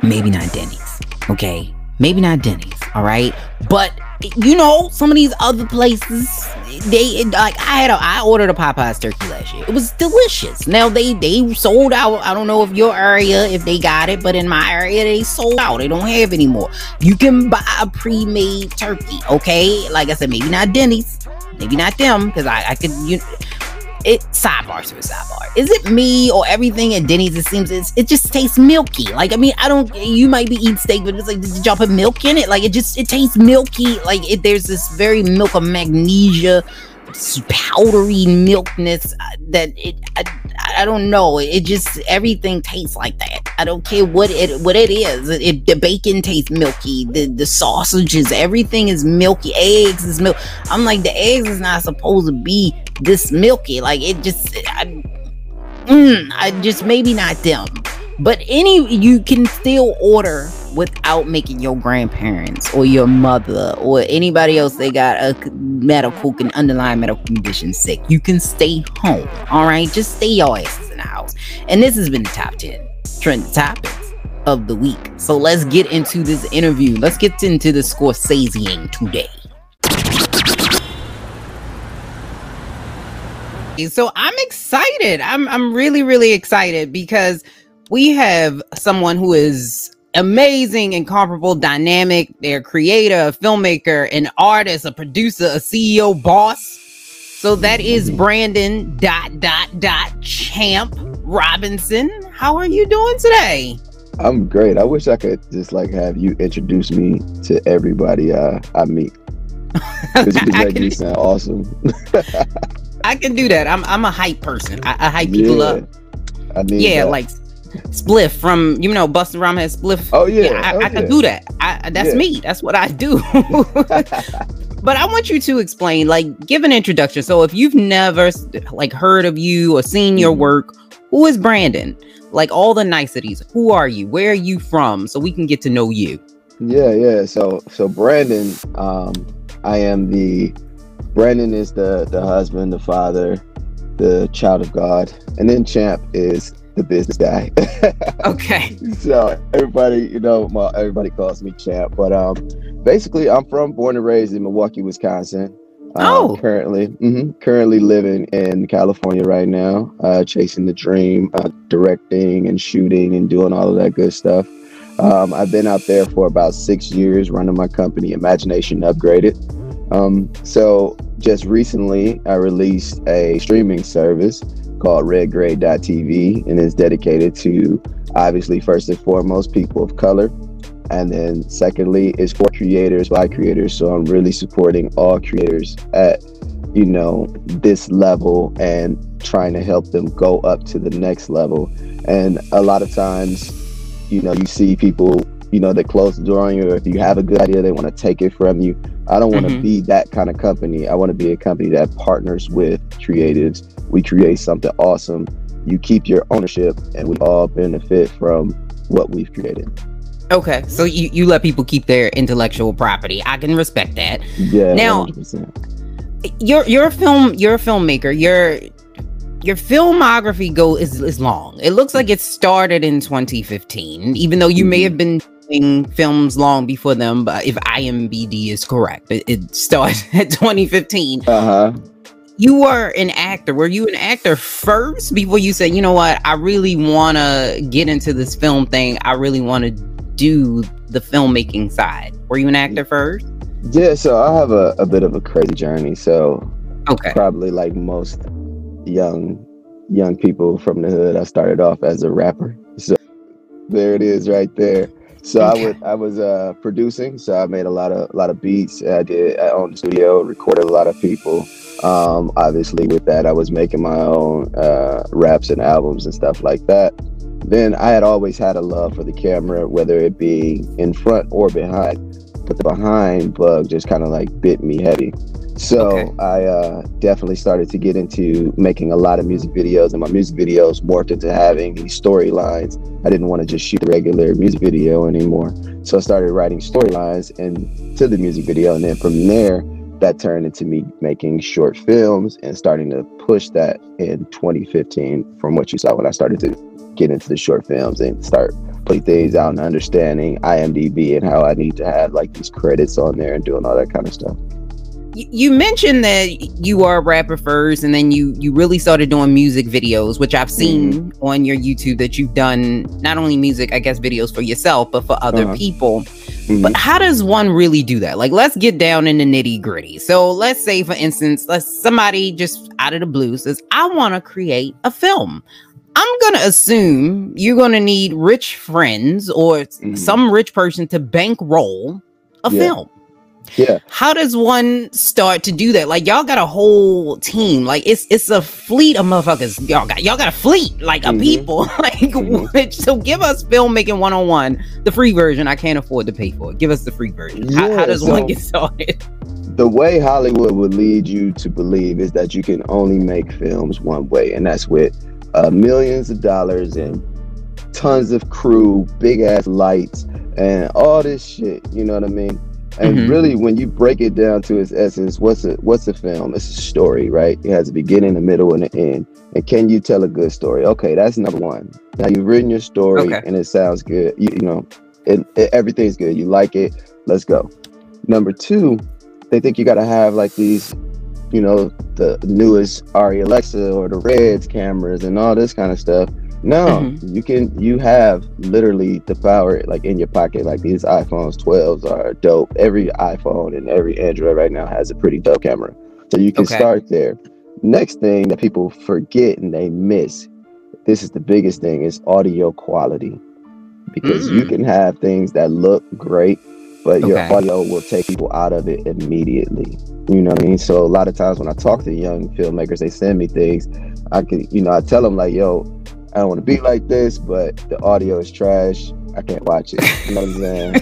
maybe not Denny's, okay? Maybe not Denny's, all right? But, you know, some of these other places, they, like, I had a, I ordered a Popeyes turkey last year. It was delicious. Now, they, they sold out. I don't know if your area, if they got it, but in my area, they sold out. They don't have any more. You can buy a pre-made turkey, okay? Like I said, maybe not Denny's. Maybe not them, because I, I could, you know, it, sidebars to a sidebar. Is it me or everything at Denny's? It seems it's, it just tastes milky. Like, I mean, I don't, you might be eating steak, but it's like, did y'all put milk in it? Like, it just, it tastes milky. Like, it, there's this very milk of magnesia, powdery milkness that it, I, I don't know. It just, everything tastes like that. I don't care what it, what it is. It, it, the bacon tastes milky. The, the sausages, everything is milky. Eggs is milk. I'm like, the eggs is not supposed to be this milky. Like, it just, I, mm, I just, maybe not them. But any, you can still order without making your grandparents or your mother or anybody else they got a medical and underlying medical condition sick. You can stay home, all right? Just stay your asses in the house. And this has been the top ten trending topics of the week. So let's get into this interview. Let's get into the Scorsese today. So I'm excited. I'm I'm really, really excited because we have someone who is amazing, incomparable, dynamic. They're a creator, a filmmaker, an artist, a producer, a C E O, boss. So that is Brandon dot dot dot Champ Robinson. How are you doing today? I'm great. I wish I could just like have you introduce me to everybody uh, I meet. Because you make me sound awesome. I can do that. I'm I'm a hype person. I, I hype yeah, people up. I mean, yeah, that. like. Spliff from, you know, Busta Rhymes has Spliff. Oh yeah, yeah I, oh, I can yeah. do that. I, that's yeah. me. That's what I do. But I want you to explain, like, give an introduction. So if you've never like heard of you or seen your work, who is Brandon? Like all the niceties. Who are you? Where are you from? So we can get to know you. Yeah, yeah. So, so Brandon, um, I am the Brandon is the the husband, the father, the child of God, and then Champ is the business guy. Okay. So everybody, you know, my, everybody calls me Champ, but um, basically I'm from, born and raised in Milwaukee, Wisconsin. Um, oh. Currently, mm-hmm, currently living in California right now, uh, chasing the dream, uh, directing and shooting and doing all of that good stuff. Um, I've been out there for about six years running my company, Imagination Upgraded. Um, so just recently I released a streaming service called Red Grade T V, and it's dedicated to, obviously, first and foremost, people of color, and then secondly is for creators by creators. So I'm really supporting all creators at, you know, this level and trying to help them go up to the next level. And a lot of times, you know, you see people, you know, they close the door on you, or if you have a good idea, they want to take it from you. I don't want to mm-hmm. be that kind of company. I want to be a company that partners with creatives. We create something awesome. You keep your ownership, and we all benefit from what we've created. Okay, so you, you let people keep their intellectual property. I can respect that. Yeah. Now, one hundred percent. you're you're a film you're a filmmaker. Your your filmography go is is long. It looks like it started in twenty fifteen, even though you mm-hmm. may have been films long before them, but if I M D B is correct, it, it started at twenty fifteen. Uh-huh. You were an actor. Were you an actor first before you said, you know what, I really want to get into this film thing. I really want to do the filmmaking side. Were you an actor first? Yeah, so I have a, a bit of a crazy journey. So okay, probably like most young young people from the hood, I started off as a rapper. So there it is right there. So okay. I would, I was uh, producing, so I made a lot of, a lot of beats. I did, I owned the studio, recorded a lot of people, Um, obviously with that, I was making my own uh, raps and albums and stuff like that. Then I had always had a love for the camera, whether it be in front or behind, but the behind bug just kind of like bit me heavy. So okay. I uh, definitely started to get into making a lot of music videos, and my music videos morphed into having these storylines. I didn't want to just shoot a regular music video anymore. So I started writing storylines and to the music video. And then from there, that turned into me making short films and starting to push that in twenty fifteen from what you saw when I started to get into the short films and start putting things out and understanding I M D B and how I need to have like these credits on there and doing all that kind of stuff. You mentioned that you are a rapper first, and then you you really started doing music videos, which I've seen mm-hmm. on your YouTube that you've done not only music, I guess, videos for yourself, but for other uh-huh. people. Mm-hmm. But how does one really do that? Like, let's get down in the nitty gritty. So let's say, for instance, let's somebody just out of the blue says, I want to create a film. I'm going to assume you're going to need rich friends or mm-hmm. some rich person to bankroll a yeah. film. Yeah. How does one start to do that? Like, y'all got a whole team. Like, it's it's a fleet of motherfuckers. Y'all got y'all got a fleet, like mm-hmm. a people. like, mm-hmm. So give us Filmmaking one oh one, the free version. I can't afford to pay for it. Give us the free version. Yeah, how, how does so one get started? The way Hollywood would lead you to believe is that you can only make films one way, and that's with uh, millions of dollars and tons of crew, big ass lights, and all this shit. You know what I mean? And mm-hmm. really, when you break it down to its essence, what's a what's a film? It's a story, right? It has a beginning, a middle, and an end. And can you tell a good story? Okay, that's number one. Now you've written your story, okay. and it sounds good. You, you know, it, it, everything's good. You like it. Let's go. Number two, they think you got to have like these, you know, the newest Arri Alexa or the Reds cameras and all this kind of stuff. No, mm-hmm. you can, you have literally the power like in your pocket. Like these iPhones twelves are dope. Every iPhone and every Android right now has a pretty dope camera. So you can okay. start there. Next thing that people forget and they miss, this is the biggest thing, is audio quality. Because mm-hmm. you can have things that look great, but okay. your audio will take people out of it immediately. You know what I mean? So a lot of times when I talk to young filmmakers, they send me things. I could, you know, I tell them like, yo, I don't want to be like this, but the audio is trash. I can't watch it. You know what I'm saying?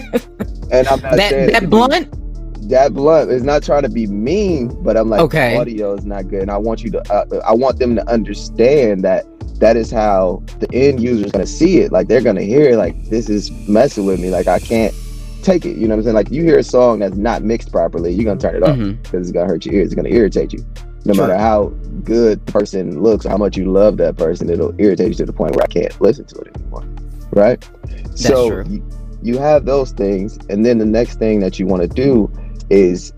And I'm not that, saying that blunt. That blunt is not trying to be mean, but I'm like, okay. the audio is not good, and I want you to. Uh, I want them to understand that that is how the end user is going to see it. Like they're going to hear, like this is messing with me. Like I can't take it. You know what I'm saying? Like you hear a song that's not mixed properly, you're going to turn it off because mm-hmm. it's going to hurt your ears. It's going to irritate you. No sure. matter how good the person looks, how much you love that person, it'll irritate you to the point where I can't listen to it anymore, right? That's so true. You, you have those things, and then the next thing that you want to do is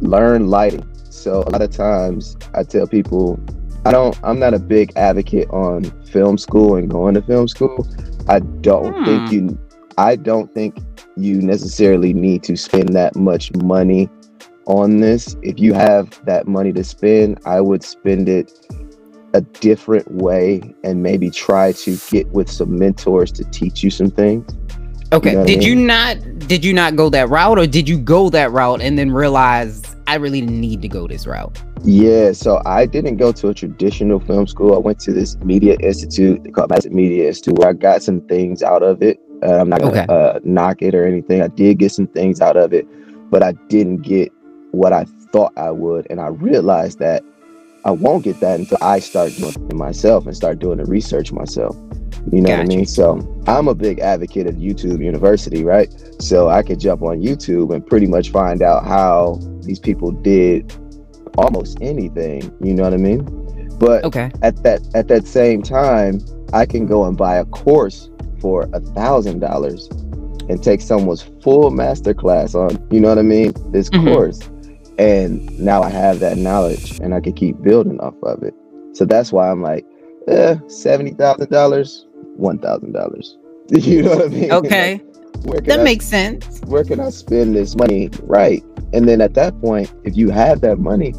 learn lighting. So a lot of times I tell people, I don't, I'm not a big advocate on film school and going to film school. I don't hmm. think you, I don't think you necessarily need to spend that much money on this. If you have that money to spend, I would spend it a different way and maybe try to get with some mentors to teach you some things. Okay. You know did I mean? you not did you not go that route, or did you go that route and then realize I really need to go this route? Yeah, so I didn't go to a traditional film school. I went to this media institute called Massive Media Institute, where I got some things out of it. Uh, I'm not gonna okay. uh, knock it or anything. I did get some things out of it, but I didn't get what I thought I would, and I realized that I won't get that until I start doing it myself and start doing the research myself. You know gotcha. what I mean? So I'm a big advocate of YouTube University, right? So I could jump on YouTube and pretty much find out how these people did almost anything. You know what I mean? But okay. at that at that same time, I can go and buy a course for a thousand dollars and take someone's full masterclass on, you know what I mean, this mm-hmm. course. And now I have that knowledge and I can keep building off of it. So that's why I'm like, eh, seventy thousand dollars, one thousand dollars. You know what I mean? Okay. Like, that I, makes sense. Where can I spend this money? Right. And then at that point, if you have that money,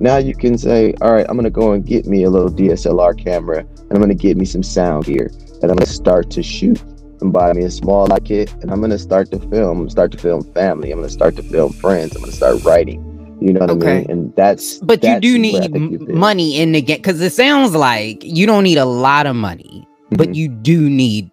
now you can say, all right, I'm going to go and get me a little D S L R camera, and I'm going to get me some sound gear, and I'm going to start to shoot and buy me a small light kit, and I'm going to start to film. I'm going to start to film family. I'm going to start to film friends. I'm going to start writing. You know what okay. I mean? And that's but that's you do need m- money in the game, because it sounds like you don't need a lot of money, mm-hmm. but you do need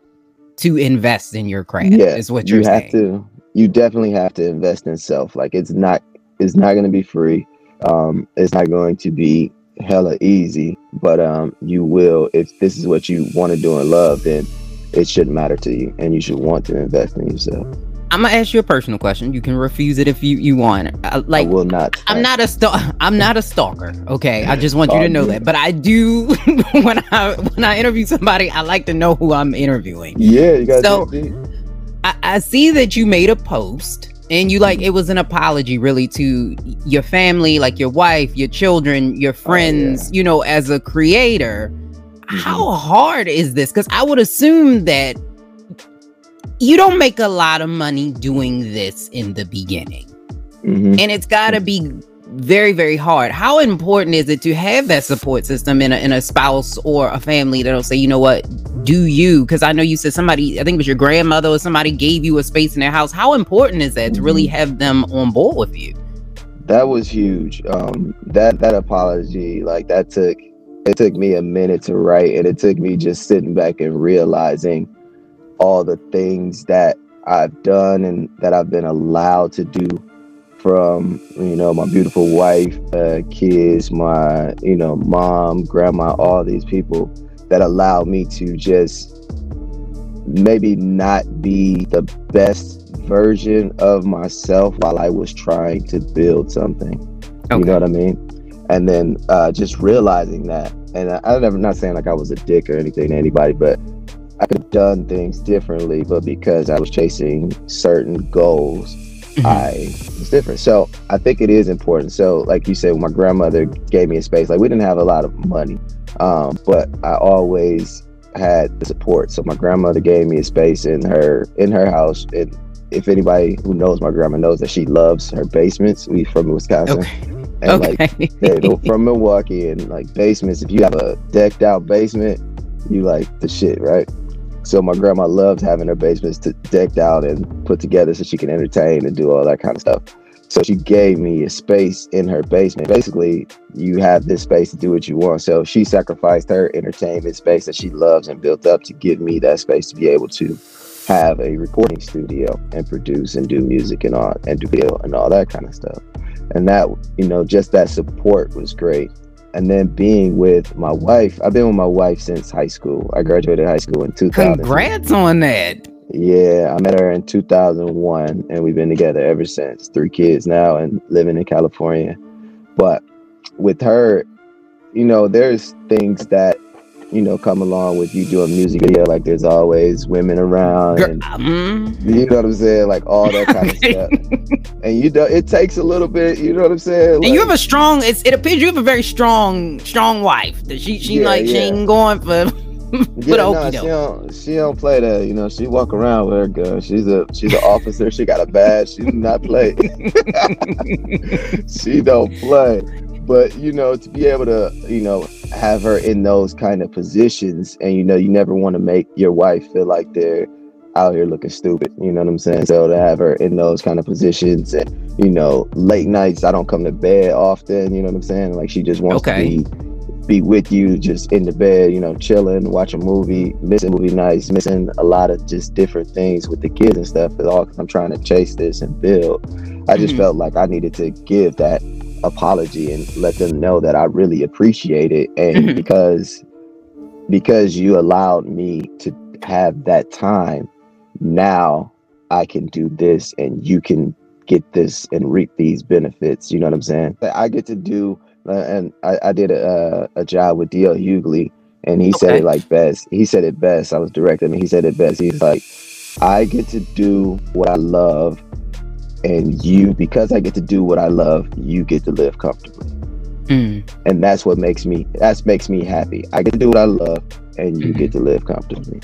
to invest in your craft. Yeah, is what you're you saying. Have to. You definitely have to invest in self. Like it's not it's not going to be free. Um, it's not going to be hella easy. But um, you will, if this is what you want to do and love, then it should matter to you, and you should want to invest in yourself. I'm gonna ask you a personal question. You can refuse it if you, you want. I, like I will not. I'm not a stalker. I'm not a stalker. Okay, I just want you to know that. But I do when I when I interview somebody, I like to know who I'm interviewing. Yeah, you guys. So I, I see that you made a post, and you like it was an apology, really, to your family, like your wife, your children, your friends. Oh, yeah. You know, as a creator, mm-hmm. how hard is this? Because I would assume that you don't make a lot of money doing this in the beginning. Mm-hmm. And it's got to be very, very hard. How important is it to have that support system in a, in a spouse or a family that'll say, you know what, do you? Because I know you said somebody, I think it was your grandmother or somebody gave you a space in their house. How important is that to really have them on board with you? That was huge. Um, that, that apology, like that took, it took me a minute to write, and it took me just sitting back and realizing all the things that I've done and that I've been allowed to do, from, you know, my beautiful wife, uh, kids, my, you know, mom, grandma, all these people that allowed me to just maybe not be the best version of myself while I was trying to build something. Okay. You know what I mean? And then uh, just realizing that, and I, I'm not saying like I was a dick or anything to anybody, but I could have done things differently, but because I was chasing certain goals, mm-hmm. I was different. So I think it is important. So like you said, my grandmother gave me a space. Like we didn't have a lot of money, um, but I always had the support. So my grandmother gave me a space in her in her house. And if anybody who knows my grandma knows that she loves her basements. We from Wisconsin. Okay. And okay. like they're from Milwaukee, and like basements, if you have a decked out basement, you like the shit, right? So my grandma loved having her basements to decked out and put together so she can entertain and do all that kind of stuff. So she gave me a space in her basement. Basically, you have this space to do what you want. So she sacrificed her entertainment space that she loves and built up to give me that space to be able to have a recording studio and produce and do music and all and do video and all that kind of stuff. And that, you know, just that support was great. And then being with my wife, I've been with my wife since high school. I graduated high school in two thousand. Congrats on that. Yeah, I met her in two thousand one, and we've been together ever since. Three kids now and living in California. But with her, you know, there's things that, you know, come along with you doing music video. Like there's always women around, and, um, you know what I'm saying? Like all that kind of stuff. And you do, it takes a little bit, you know what I'm saying? Like, and you have a strong, it's, it appears you have a very strong, strong wife. That she, she yeah, like, yeah. she ain't going for, for yeah, the nah, she, don't, she don't play that, you know, she walk around with her gun. She's a, she's an officer. She got a badge. She do not play. She don't play. But, you know, to be able to, you know, have her in those kind of positions, and, you know, you never want to make your wife feel like they're out here looking stupid. You know what I'm saying? So to have her in those kind of positions and, you know, late nights, I don't come to bed often. You know what I'm saying? Like she just wants okay. to be, be with you just in the bed, you know, chilling, watch a movie, missing movie nights, missing a lot of just different things with the kids and stuff. It's all because I'm trying to chase this and build. I just mm-hmm. felt like I needed to give that apology and let them know that I really appreciate it, and mm-hmm. because because you allowed me to have that time, now I can do this and you can get this and reap these benefits. You know what I'm saying? I get to do uh, and I, I did a, a job with D L Hughley, and he okay. said it like best he said it best I was directing and he said it best. He's like, I get to do what I love, and you, because I get to do what I love, you get to live comfortably. Mm. And that's what makes me, that makes me happy. I get to do what I love, and you mm-hmm. get to live comfortably.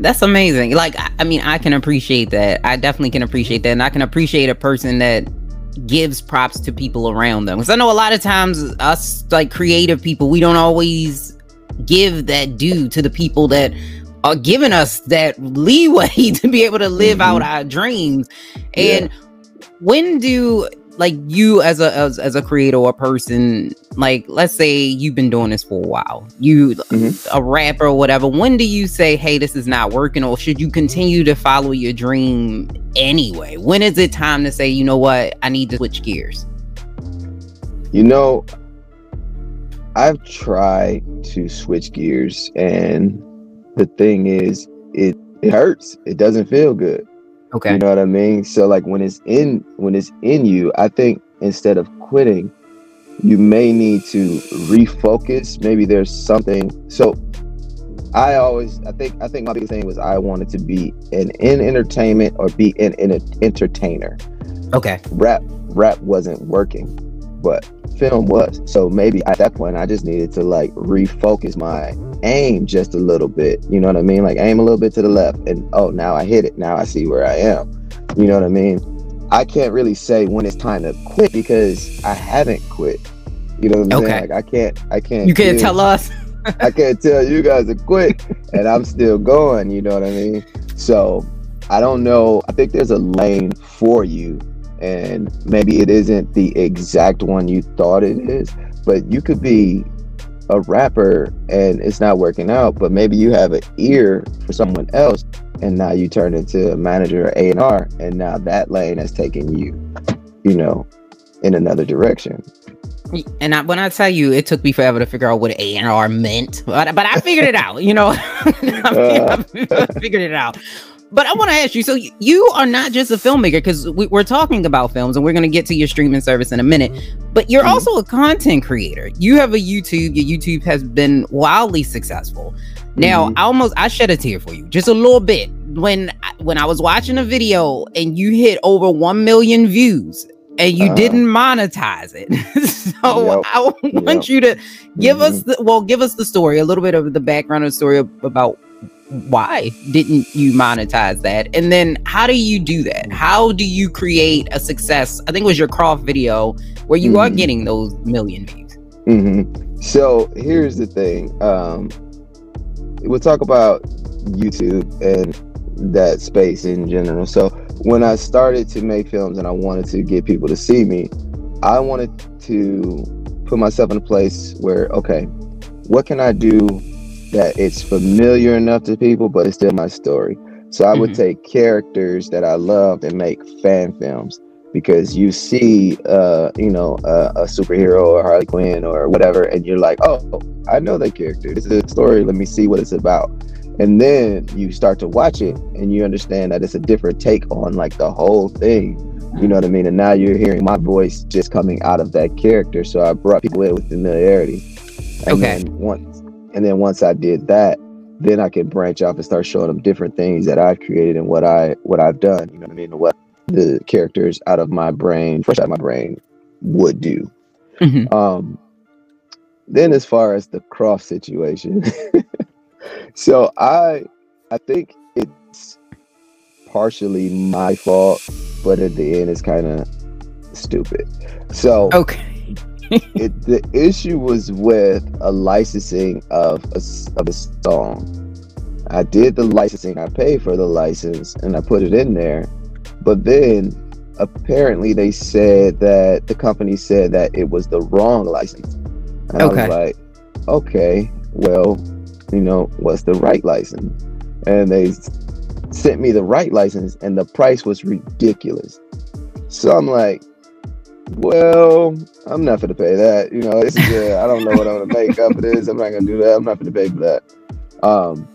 That's amazing. Like, I mean, I can appreciate that. I definitely can appreciate that. And I can appreciate a person that gives props to people around them. Because I know a lot of times us, like creative people, we don't always give that due to the people that are giving us that leeway to be able to live mm-hmm. out our dreams. And yeah. when do like you as a as, as a creator or person, like let's say you've been doing this for a while, you mm-hmm. a rapper or whatever, when do you say, hey, this is not working, or should you continue to follow your dream anyway? When is it time to say, you know what, I need to switch gears? You know, I've tried to switch gears, and the thing is, it, it hurts. It doesn't feel good. Okay. You know what I mean? So like when it's in when it's in you, I think instead of quitting, you may need to refocus. Maybe there's something. So I always I think I think my biggest thing was I wanted to be an in entertainment or be an, an entertainer. Okay. Rap rap wasn't working, but film was. So maybe at that point I just needed to like refocus my aim just a little bit, you know what I mean? Like aim a little bit to the left, and oh, now I hit it, now I see where I am, you know what I mean? I can't really say when it's time to quit because I haven't quit, you know what I mean? Okay. Like I can't I can't you can't tell us I can't tell you guys to quit and I'm still going, you know what I mean? So I don't know, I think there's a lane for you, and maybe it isn't the exact one you thought it is, but you could be a rapper and it's not working out, but maybe you have an ear for someone else, and now you turn into a manager or A and R, and now that lane has taken you, you know, in another direction. And I, when I tell you, it took me forever to figure out what A and R meant, but, but I figured it out, you know. I, I figured it out. But I want to ask you, so you are not just a filmmaker, because we, we're talking about films and we're going to get to your streaming service in a minute, but you're mm-hmm. also a content creator. You have a YouTube. Your YouTube has been wildly successful. Now, mm-hmm. I almost, I shed a tear for you, just a little bit. When, when I was watching a video and you hit over one million views and you uh, didn't monetize it. So yep, I want yep. you to give mm-hmm. us, the, well, give us the story, a little bit of the background of the story about why didn't you monetize that, and then how do you do that? How do you create a success? I think it was your Croft video where you mm-hmm. are getting those million views. Mm-hmm. So here's the thing, um we'll talk about YouTube and that space in general. So when I started to make films and I wanted to get people to see me, I wanted to put myself in a place where, okay, what can I do that it's familiar enough to people, but it's still my story. So I would mm-hmm. take characters that I loved and make fan films, because you see, uh, you know, uh, a superhero or Harley Quinn or whatever, and you're like, oh, I know that character. This is a story. Let me see what it's about. And then you start to watch it and you understand that it's a different take on like the whole thing. You know what I mean? And now you're hearing my voice just coming out of that character. So I brought people in with familiarity. And okay. Then once And then once I did that, then I could branch off and start showing them different things that I've created and what I what I've done. You know what I mean? What the characters out of my brain, fresh out of my brain, would do. Mm-hmm. Um, then as far as the Croft situation, so I I think it's partially my fault, but at the end it's kind of stupid. So okay. It, the issue was with a licensing of a, of a song. I did the licensing, I paid for the license, and I put it in there. But then apparently they said that the company said that it was the wrong license. And okay. I was like, okay, well, you know, what's the right license? And they sent me the right license, and the price was ridiculous. So I'm like, well, I'm not gonna pay that, you know. This is a, I don't know what I'm gonna make up it is. I'm not gonna do that. I'm not gonna pay for that. Um,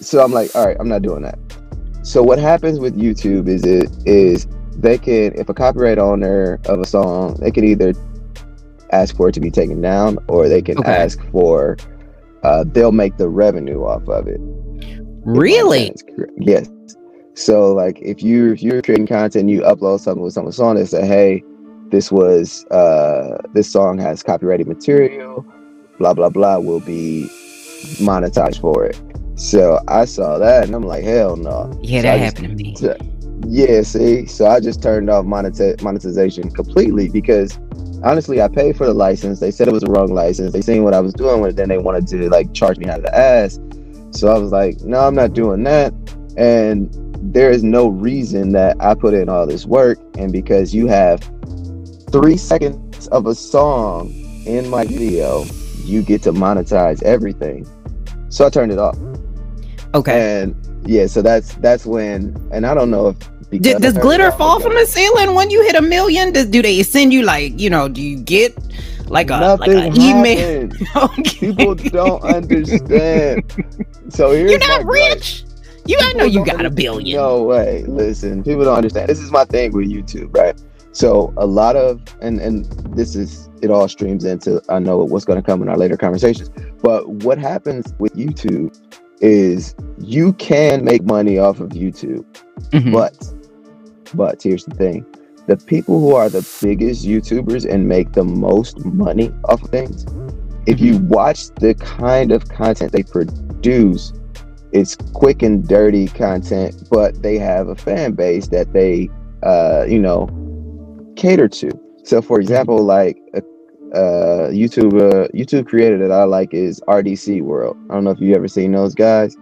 so I'm like, all right, I'm not doing that. So what happens with YouTube is it is they can, if a copyright owner of a song, they can either ask for it to be taken down, or they can okay. ask for uh, they'll make the revenue off of it. Really? Yes. So like if you if you're creating content, you upload something with someone's song, they say, hey, this was uh this song has copyrighted material, blah blah blah, will be monetized for it. So I saw that and I'm like, hell no. Yeah, so that just, happened to me. So, yeah, see, so I just turned off monetize monetization completely, because honestly I paid for the license, they said it was the wrong license, they seen what I was doing with it, then they wanted to like charge me out of the ass. So I was like, no, I'm not doing that. And there is no reason that I put in all this work, and because you have three seconds of a song in my video, you get to monetize everything. So I turned it off. Okay. And yeah, so that's that's when, and I don't know if Did, does glitter fall from the ceiling when you hit a million? Does, do they send you like, you know, do you get like a Nothing like an email? Okay. People don't understand. So here's You're not rich. Advice. You people I know you got a billion. No way. Listen, people don't understand. This is my thing with YouTube, right? So a lot of and and this is it all streams into I know what's going to come in our later conversations. But what happens with YouTube is you can make money off of YouTube, mm-hmm. but But here's the thing. The people who are the biggest YouTubers and make the most money off of things, if you watch the kind of content they produce, it's quick and dirty content, but they have a fan base that they, uh, you know, cater to. So for example, like a uh, YouTube, uh, YouTube creator that I like is R D C World. I don't know if you've ever seen those guys.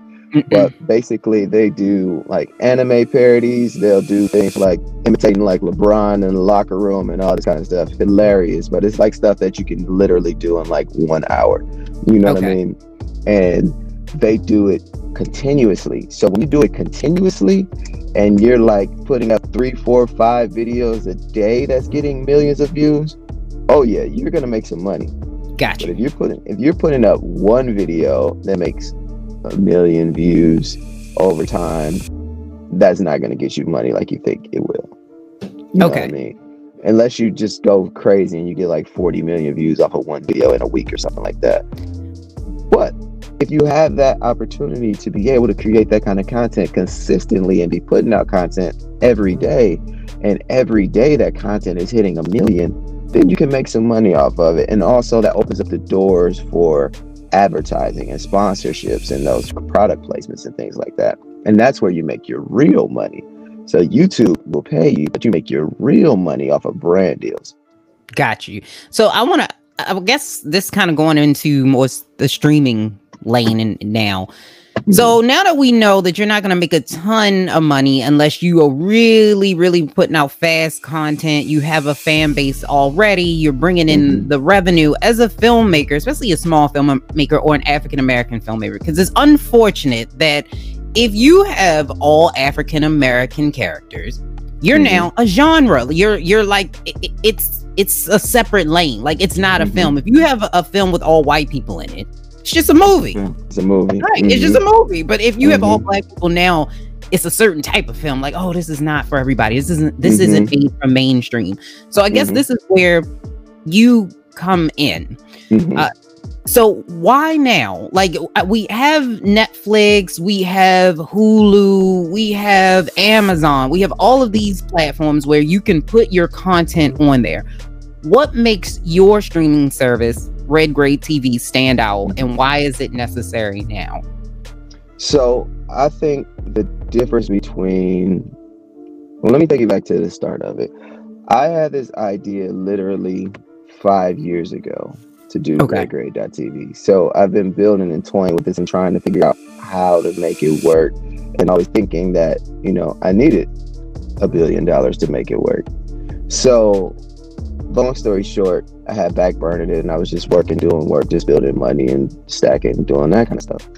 But basically they do like anime parodies. They'll do things like imitating like LeBron in the locker room and all this kind of stuff. Hilarious. But it's like stuff that you can literally do in like one hour. You know okay. what I mean? And they do it continuously. So when you do it continuously and you're like putting up three, four, five videos a day that's getting millions of views, oh yeah, you're gonna make some money. Gotcha. But if you're putting if you're putting up one video that makes a million views over time, that's not going to get you money like you think it will. You okay. know what I mean? Unless you just go crazy and you get like forty million views off of one video in a week or something like that. But if you have that opportunity to be able to create that kind of content consistently and be putting out content every day, and every day that content is hitting a million, then you can make some money off of it. And also that opens up the doors for advertising and sponsorships and those product placements and things like that. And that's where you make your real money. So YouTube will pay you, but you make your real money off of brand deals. Got you. So I want to, I guess this kind of going into more the streaming lane in, now. So now that we know that you're not going to make a ton of money unless you are really, really putting out fast content, you have a fan base already, you're bringing in mm-hmm. the revenue as a filmmaker, especially a small filmmaker or an African-American filmmaker, because it's unfortunate that if you have all African-American characters, you're mm-hmm. now a genre. You're you're like, it, it's, it's a separate lane. Like, it's not mm-hmm. a film. If you have a, a film with all white people in it, it's just a movie. It's a movie. Right. Mm-hmm. It's just a movie. But if you mm-hmm. have all black people now, it's a certain type of film. Like, oh, this is not for everybody. This isn't this mm-hmm. isn't made for mainstream. So I guess mm-hmm. this is where you come in. Mm-hmm. Uh, so why now? Like, we have Netflix, we have Hulu, we have Amazon, we have all of these platforms where you can put your content on there. What makes your streaming service Red Grade T V stand out, and why is it necessary now? So I think the difference between, well, let me take you back to the start of it. I had this idea literally five years ago to do okay. Red Grade dot T V. So I've been building and toying with this and trying to figure out how to make it work, and always thinking that, you know, I needed a billion dollars to make it work. So long story short, I had backburnered it and I was just working, doing work, just building money and stacking and doing that kind of stuff.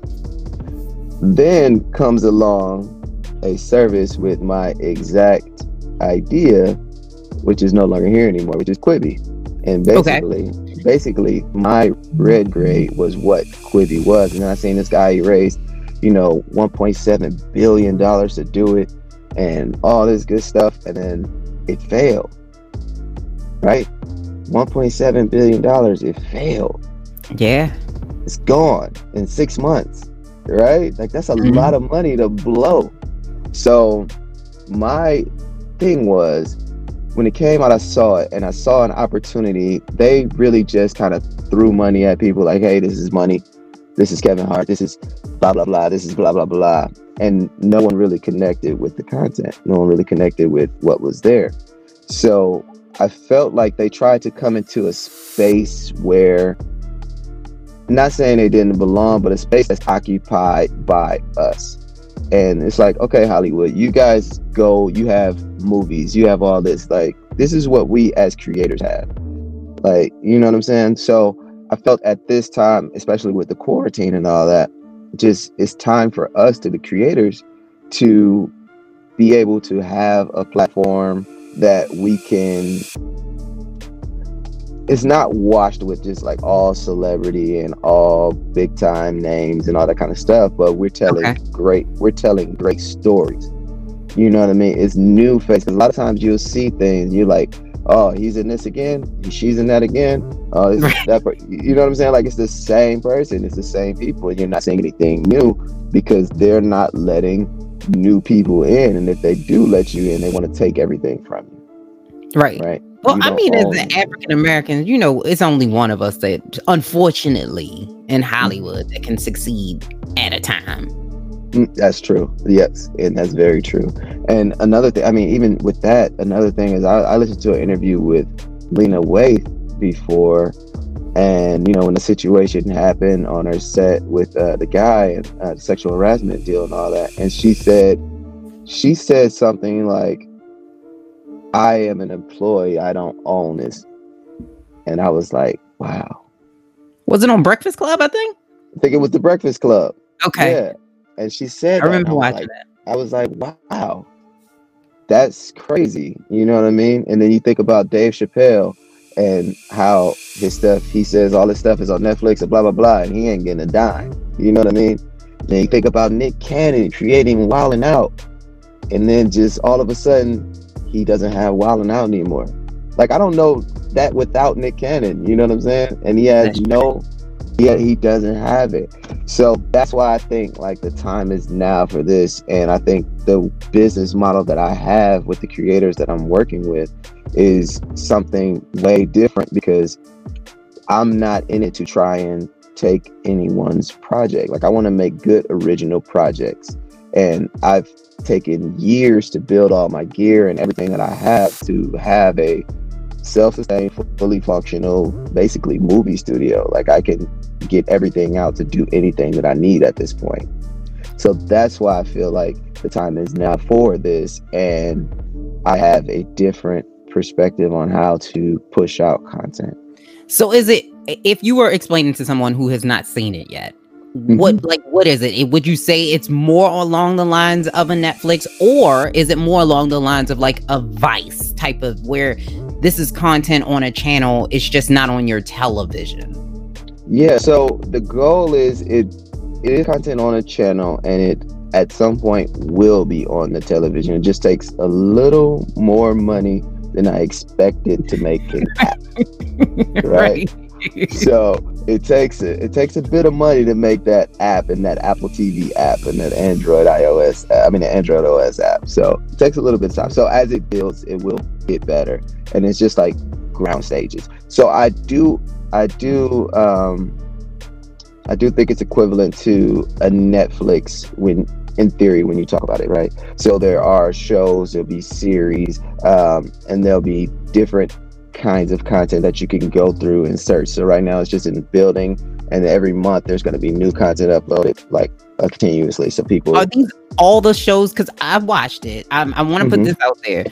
Then comes along a service with my exact idea, which is no longer here anymore, which is Quibi. And basically, okay. basically my Red Grade was what Quibi was. And I seen this guy, he raised, you know, one point seven billion dollars to do it and all this good stuff. And then it failed. Right? one point seven billion dollars, it failed. Yeah. It's gone in six months, right? Like, that's a mm-hmm. lot of money to blow. So my thing was, when it came out, I saw it and I saw an opportunity. They really just kind of threw money at people like, hey, this is money. This is Kevin Hart. This is blah, blah, blah. This is blah, blah, blah. And no one really connected with the content. No one really connected with what was there. So I felt like they tried to come into a space where, not saying they didn't belong, but a space that's occupied by us. And it's like, okay, Hollywood, you guys go, you have movies, you have all this, like, This is what we as creators have. Like, you know what I'm saying? So I felt at this time, especially with the quarantine and all that, just it's time for us to the creators to be able to have a platform that we can, it's not washed with just like all celebrity and all big time names and all that kind of stuff, but we're telling okay. great, we're telling great stories. You know what I mean? It's new faces. A lot of times you'll see things, you're like, oh, he's in this again, she's in that again. Oh, it's that per-. You know what I'm saying? Like, it's the same person, it's the same people, and you're not saying anything new because they're not letting new people in. And if they do let you in, they want to take everything from you. Right. Right. Well, I mean, as an African American, you know, it's only one of us that, unfortunately, in Hollywood that can succeed at a time. That's true. Yes. And that's very true. And another thing, I mean, even with that, another thing is I, I listened to an interview with Lena Waithe before. And, you know, when the situation happened on her set with uh, the guy and uh, the sexual harassment deal and all that. And she said, she said something like, I am an employee. I don't own this. And I was like, wow. Was it on Breakfast Club, I think? I think it was the Breakfast Club. Okay. Yeah. And she said, I remember watching that. I was like, wow, that's crazy. You know what I mean? And then you think about Dave Chappelle and how his stuff, he says all this stuff is on Netflix and blah, blah, blah. And he ain't getting a dime. You know what I mean? Then you think about Nick Cannon creating Wildin' Out. And then just all of a sudden, he doesn't have Wildin' Out anymore. Like, I don't know that without Nick Cannon. You know what I'm saying? And he has no... Yeah, he doesn't have it. So that's why I think like the time is now for this. And I think the business model that I have with the creators that I'm working with is something way different, because I'm not in it to try and take anyone's project. Like, I want to make good original projects. And I've taken years to build all my gear and everything that I have to have a self-sustained, fully functional, basically movie studio. Like, I can get everything out to do anything that I need at this point. So that's why I feel like the time is now for this. And I have a different perspective on how to push out content. So is it, if you were explaining to someone who has not seen it yet, mm-hmm. what, like, what is it? Would you say it's more along the lines of a Netflix, or is it more along the lines of like a Vice type of, where this is content on a channel, it's just not on your television? Yeah, so the goal is it, it is content on a channel, and it at some point will be on the television. It just takes a little more money than I expected to make it happen. Right? Right. So it takes a, it takes a bit of money to make that app, and that Apple T V app, and that Android iOS, I mean, the Android O S app. So it takes a little bit of time. So as it builds, it will get better. And it's just like ground stages. So I do, I do, um, I do think it's equivalent to a Netflix when, in theory, when you talk about it, right? So there are shows, there'll be series, um, and there'll be different kinds of content that you can go through and search. So right now it's just in the building, and every month there's going to be new content uploaded, like uh, continuously. So people, are these all the shows? Because I've watched it. I, I want to mm-hmm. put this out there.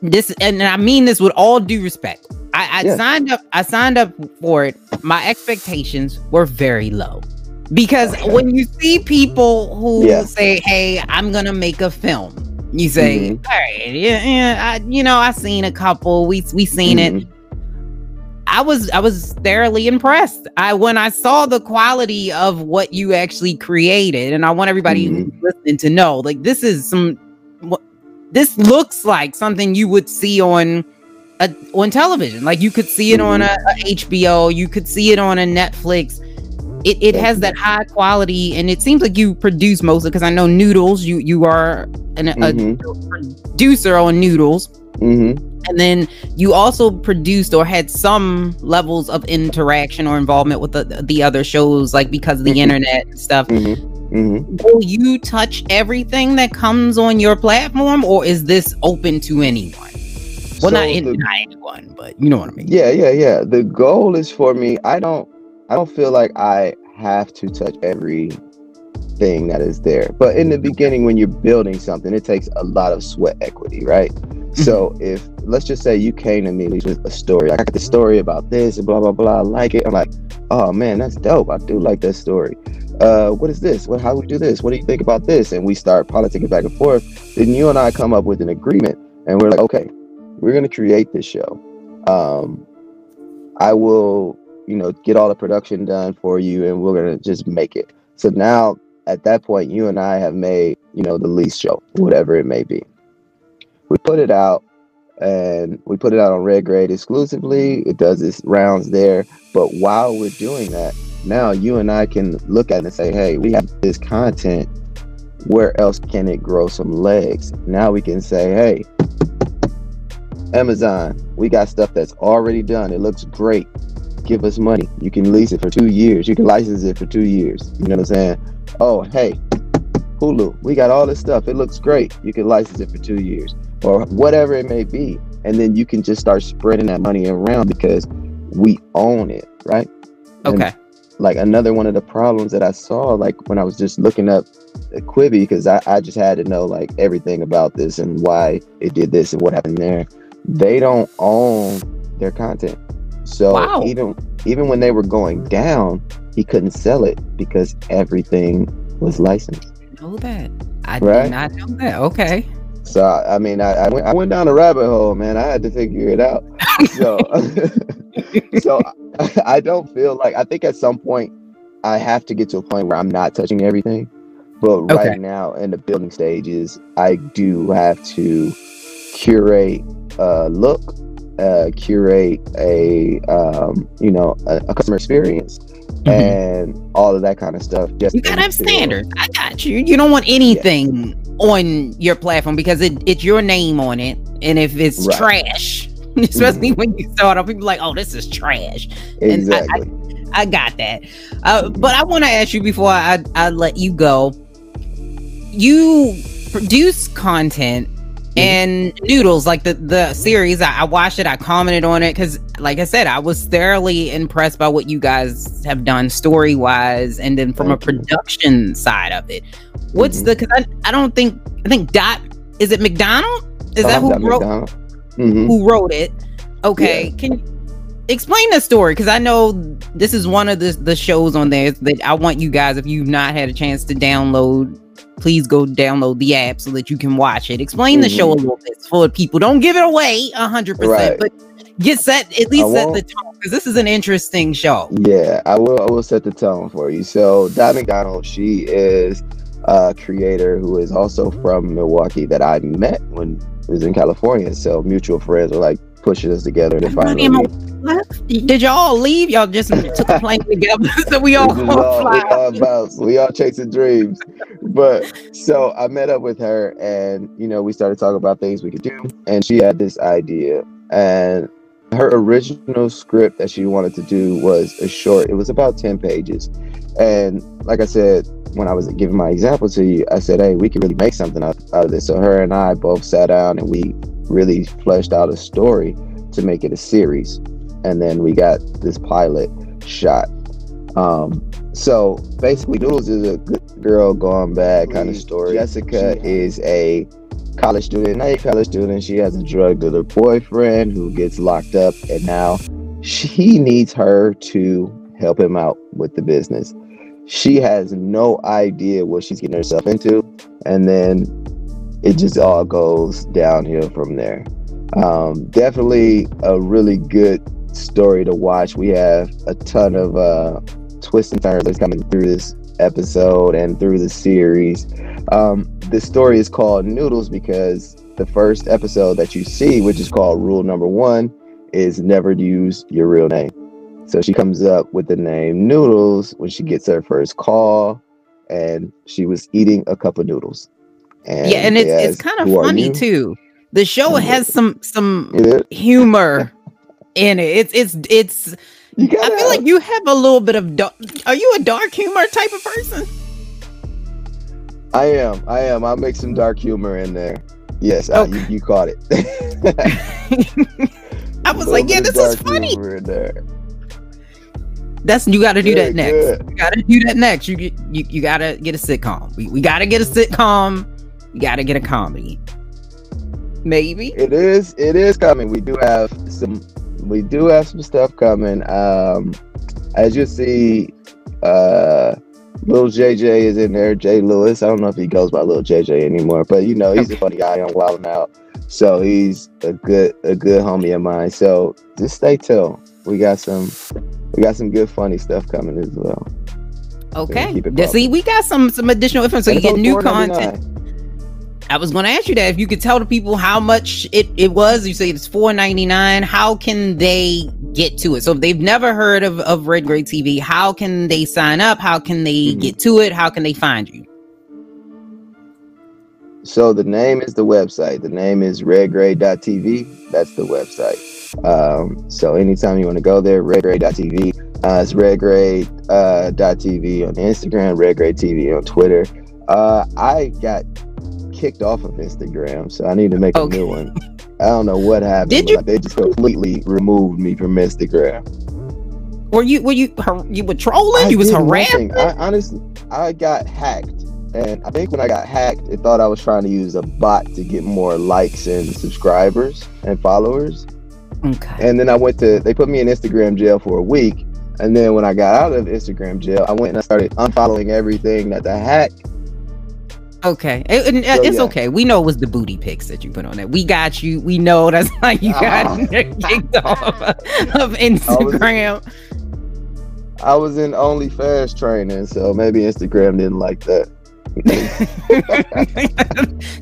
This, and I mean this with all due respect, I, I yeah. signed up. I signed up for it. My expectations were very low, because okay. when you see people who yeah. say, "Hey, I'm gonna make a film," you say, mm-hmm. "All right, yeah, yeah, I, you know, I seen a couple. We we seen mm-hmm. it." I was I was thoroughly impressed. I when I saw the quality of what you actually created, and I want everybody mm-hmm. who's listening to know, like, this is some. What, This looks like something you would see on a, on television. Like, you could see it on a, a H B O, you could see it on a Netflix. It it has that high quality, and it seems like you produce mostly, because I know Noodles, you you are an, a mm-hmm. producer on Noodles, mm-hmm. and then you also produced or had some levels of interaction or involvement with the the other shows, like because of the mm-hmm. internet and stuff. Mm-hmm. Mm-hmm. Will you touch everything that comes on your platform, or is this open to anyone? Well, so not, in, the, not anyone, but you know what I mean. Yeah, yeah, yeah. The goal is for me. I don't, I don't feel like I have to touch everything that is there. But in the beginning, when you're building something, it takes a lot of sweat equity, right? So if, let's just say you came to me with a story, like, I got the story about this and blah, blah, blah, I like it. I'm like, oh man, that's dope. I do like that story. Uh, what is this? What, how do we do this? What do you think about this? And we start politicking back and forth. Then you and I come up with an agreement and we're like, okay, we're going to create this show. Um, I will, you know, get all the production done for you and we're going to just make it. So now at that point, you and I have made, you know, the least show, whatever it may be. We put it out, and we put it out on Red Grade exclusively. It does its rounds there. But while we're doing that, now you and I can look at it and say, hey, we have this content. Where else can it grow some legs? Now we can say, hey, Amazon, we got stuff that's already done. It looks great. Give us money. You can lease it for two years. You can license it for two years. You know what I'm saying? Oh, hey, Hulu, we got all this stuff. It looks great. You can license it for two years. Or whatever it may be. And then you can just start spreading that money around because we own it, right? Okay. And like another one of the problems that I saw, like when I was just looking up Quibi, because I, I just had to know like everything about this and why it did this and what happened there. They don't own their content. So wow. even even when they were going down, he couldn't sell it because everything was licensed. I didn't know that. I right? did not know that. Okay. So, I mean, I, I, went, I went down a rabbit hole, man. I had to figure it out. So, so I, I don't feel like, I think at some point I have to get to a point where I'm not touching everything. But okay. right now in the building stages, I do have to curate a look, uh, curate a, um, you know, a, a customer experience. Mm-hmm. And all of that kind of stuff. Just you gotta have standards. I got you. You don't want anything yeah. on your platform because it, it's your name on it, and if it's right. trash, especially mm-hmm. when you start off, people are like, "Oh, this is trash." Exactly. And I, I, I got that, uh, mm-hmm. but I want to ask you before I, I let you go. You produce content. And Noodles, like the the series, I, I watched it. I commented on it because, like I said, I was thoroughly impressed by what you guys have done story wise, and then from Thank a production you. Side of it. What's mm-hmm. the? Because I, I don't think I think Dot is it McDonald? Is oh, that who Dot wrote mm-hmm. who wrote it? Okay, yeah. Can you explain the story? Because I know this is one of the the shows on there that I want you guys, if you've not had a chance to download. Please go download the app so that you can watch it. Explain mm-hmm. the show a little bit for people. Don't give it away one hundred percent, right. but get set, at least set the tone, because this is an interesting show. Yeah, I will I will set the tone for you. So, Dot McDonald, she is a creator who is also from Milwaukee that I met when I was in California. So, mutual friends were like pushing us together to find Did y'all leave? Y'all just took a plane together, so we all, all fly. We all bounce. We all chasing dreams. But so I met up with her, and you know, we started talking about things we could do. And she had this idea, and her original script that she wanted to do was a short. It was about ten pages, and like I said, when I was giving my example to you, I said, "Hey, we could really make something out of this." So her and I both sat down, and we really fleshed out a story to make it a series. And then we got this pilot shot. Um, so basically, Noodles is a good girl gone bad kind of story. Jessica is a college student, not a college student. She has a drug dealer boyfriend who gets locked up, and now she needs her to help him out with the business. She has no idea what she's getting herself into, and then it just all goes downhill from there. Um, definitely a really good story to watch. We have a ton of uh twists and turns that's coming through this episode and through the series. Um this story is called Noodles because the first episode that you see, which is called Rule Number One, is never use your real name. So she comes up with the name Noodles when she gets her first call, and she was eating a cup of noodles. And yeah, and it's, yes, it's kind of funny too. The show has some some humor in it. It's it's it's. I feel have, like you have a little bit of. Dark, are you a dark humor type of person? I am. I am. I'll make some dark humor in there. Yes, okay. I, you, you caught it. I was like, yeah, this is funny. That's you got to do good, that next. Good. You got to do that next. You you you got to get a sitcom. We we got to get a sitcom. You got to get a comedy. Maybe it is. It is coming. We do have some. We do have some stuff coming. Um, as you see, uh, Little J J is in there. Jay Lewis. I don't know if he goes by Little J J anymore, but you know he's okay. a funny guy on Wildin' Out. So he's a good a good homie of mine. So just stay tuned. We got some we got some good funny stuff coming as well. Okay. So see, we got some some additional info. So you get new content. I was going to ask you that if you could tell the people how much it, it was. You say it's four ninety-nine. How can they get to it? So if they've never heard of, of Red Grade T V, how can they sign up? How can they mm-hmm. get to it? How can they find you? So the name is the website. The name is red grade dot t v. That's the website. Um, so anytime you want to go there, red grade dot t v. Uh, it's red grade dot t v uh, on Instagram, red grade t v on Twitter. Uh, I got kicked off of Instagram, so I need to make okay. a new one. I don't know what happened. Did you? Like, they just completely removed me from Instagram. Were you? Were you? You were trolling? I you was harassing? I, honestly, I got hacked. And I think when I got hacked, it thought I was trying to use a bot to get more likes and subscribers and followers. Okay. And then I went to, they put me in Instagram jail for a week. And then when I got out of Instagram jail, I went and I started unfollowing everything that the hack. Okay. It, it, so, it's yeah. okay. We know it was the booty pics that you put on it. We got you. We know that's how you got uh, kicked off of Instagram. I was, I was in OnlyFans training, so maybe Instagram didn't like that.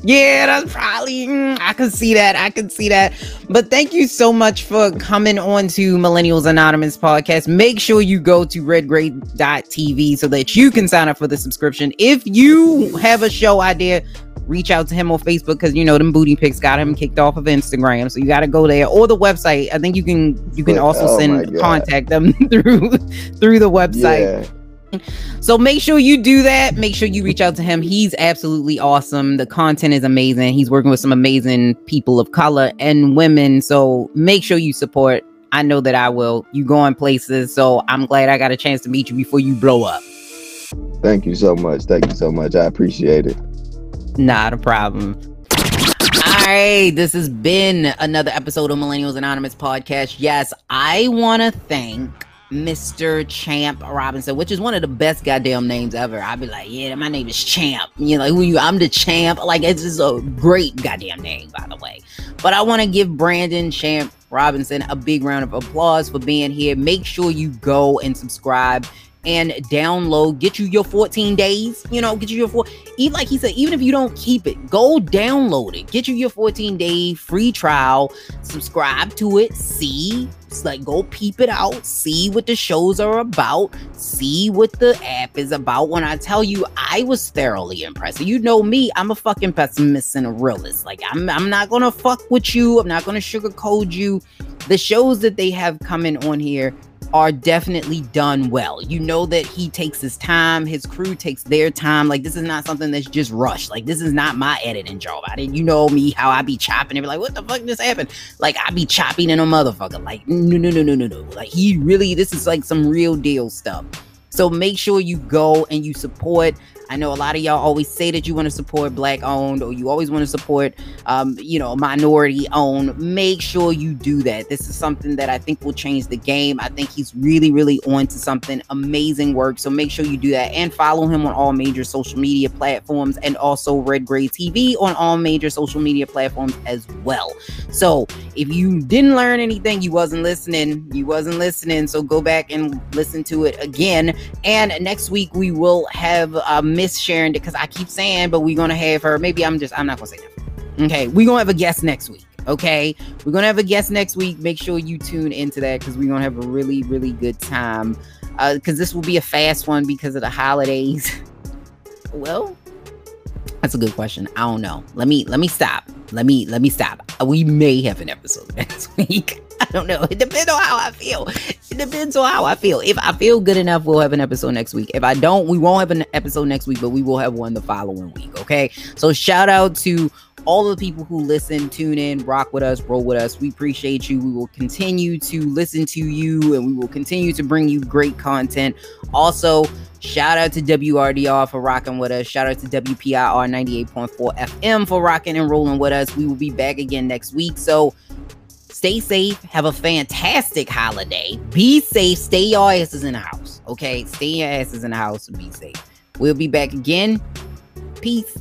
Yeah, that's probably mm, I can see that I can see that but thank you so much for coming on to Millennials Anonymous Podcast. Make sure you go to red grade dot t v so that you can sign up for the subscription. If you have a show idea, reach out to him on Facebook, because you know them booty pics got him kicked off of Instagram, so you got to go there or the website. I think you can you can also oh send contact them through through the website. Yeah. So make sure you do that. Make sure you reach out to him. He's absolutely awesome. The content is amazing. He's working with some amazing people of color and women. So make sure you support. I know that I will. You're going places. So I'm glad I got a chance to meet you before you blow up. Thank you so much. Thank you so much. I appreciate it. Not a problem. All right. This has been another episode of Millennials Anonymous Podcast. Yes, I want to thank Mister Champ Robinson, which is one of the best goddamn names ever. I'd be like, yeah, my name is Champ. You know, who you? I'm the Champ. Like, it's just a great goddamn name, by the way. But I want to give Brandon Champ Robinson a big round of applause for being here. Make sure you go and subscribe and download. Get you your fourteen days. You know, get you your four. Even like he said, even if you don't keep it, go download it. Get you your fourteen day free trial. Subscribe to it. See. Like, go peep it out, see what the shows are about, see what the app is about. When I tell you, I was thoroughly impressed. You know me, I'm a fucking pessimist and a realist. Like, I'm, I'm not gonna fuck with you, I'm not gonna sugarcoat you. The shows that they have coming on here are definitely done well. You know that he takes his time, his crew takes their time. Like, this is not something that's just rushed. Like, this is not my editing job. I didn't, you know me, how I be chopping it, be like, what the fuck just happened? Like, I be chopping in a motherfucker. Like, no, no, no, no, no, no. Like, he really, this is like some real deal stuff. So make sure you go and you support. I know a lot of y'all always say that you want to support black owned, or you always want to support, um, you know, minority owned. Make sure you do that. This is something that I think will change the game. I think he's really, really on to something. Amazing work. So make sure you do that and follow him on all major social media platforms, and also Red Grade T V on all major social media platforms as well. So if you didn't learn anything, you wasn't listening, you wasn't listening. So go back and listen to it again. And next week we will have uh, Miss Sharon, because I keep saying, but we're gonna have her. Maybe I'm just I'm not gonna say that. Okay, we're gonna have a guest next week. Okay, we're gonna have a guest next week. Make sure you tune into that, because we're gonna have a really, really good time. Uh, because this will be a fast one because of the holidays. Well, that's a good question. I don't know. Let me let me stop. Let me let me stop. We may have an episode next week. I don't know. It depends on how I feel. It depends on how I feel. If I feel good enough, we'll have an episode next week. If I don't, we won't have an episode next week, but we will have one the following week. Okay. So shout out to all the people who listen, tune in, rock with us, roll with us. We appreciate you. We will continue to listen to you, and we will continue to bring you great content. Also, shout out to W R D R for rocking with us. Shout out to W P I R ninety-eight point four F M for rocking and rolling with us. We will be back again next week. So stay safe. Have a fantastic holiday. Be safe. Stay your asses in the house. Okay? Stay your asses in the house and be safe. We'll be back again. Peace.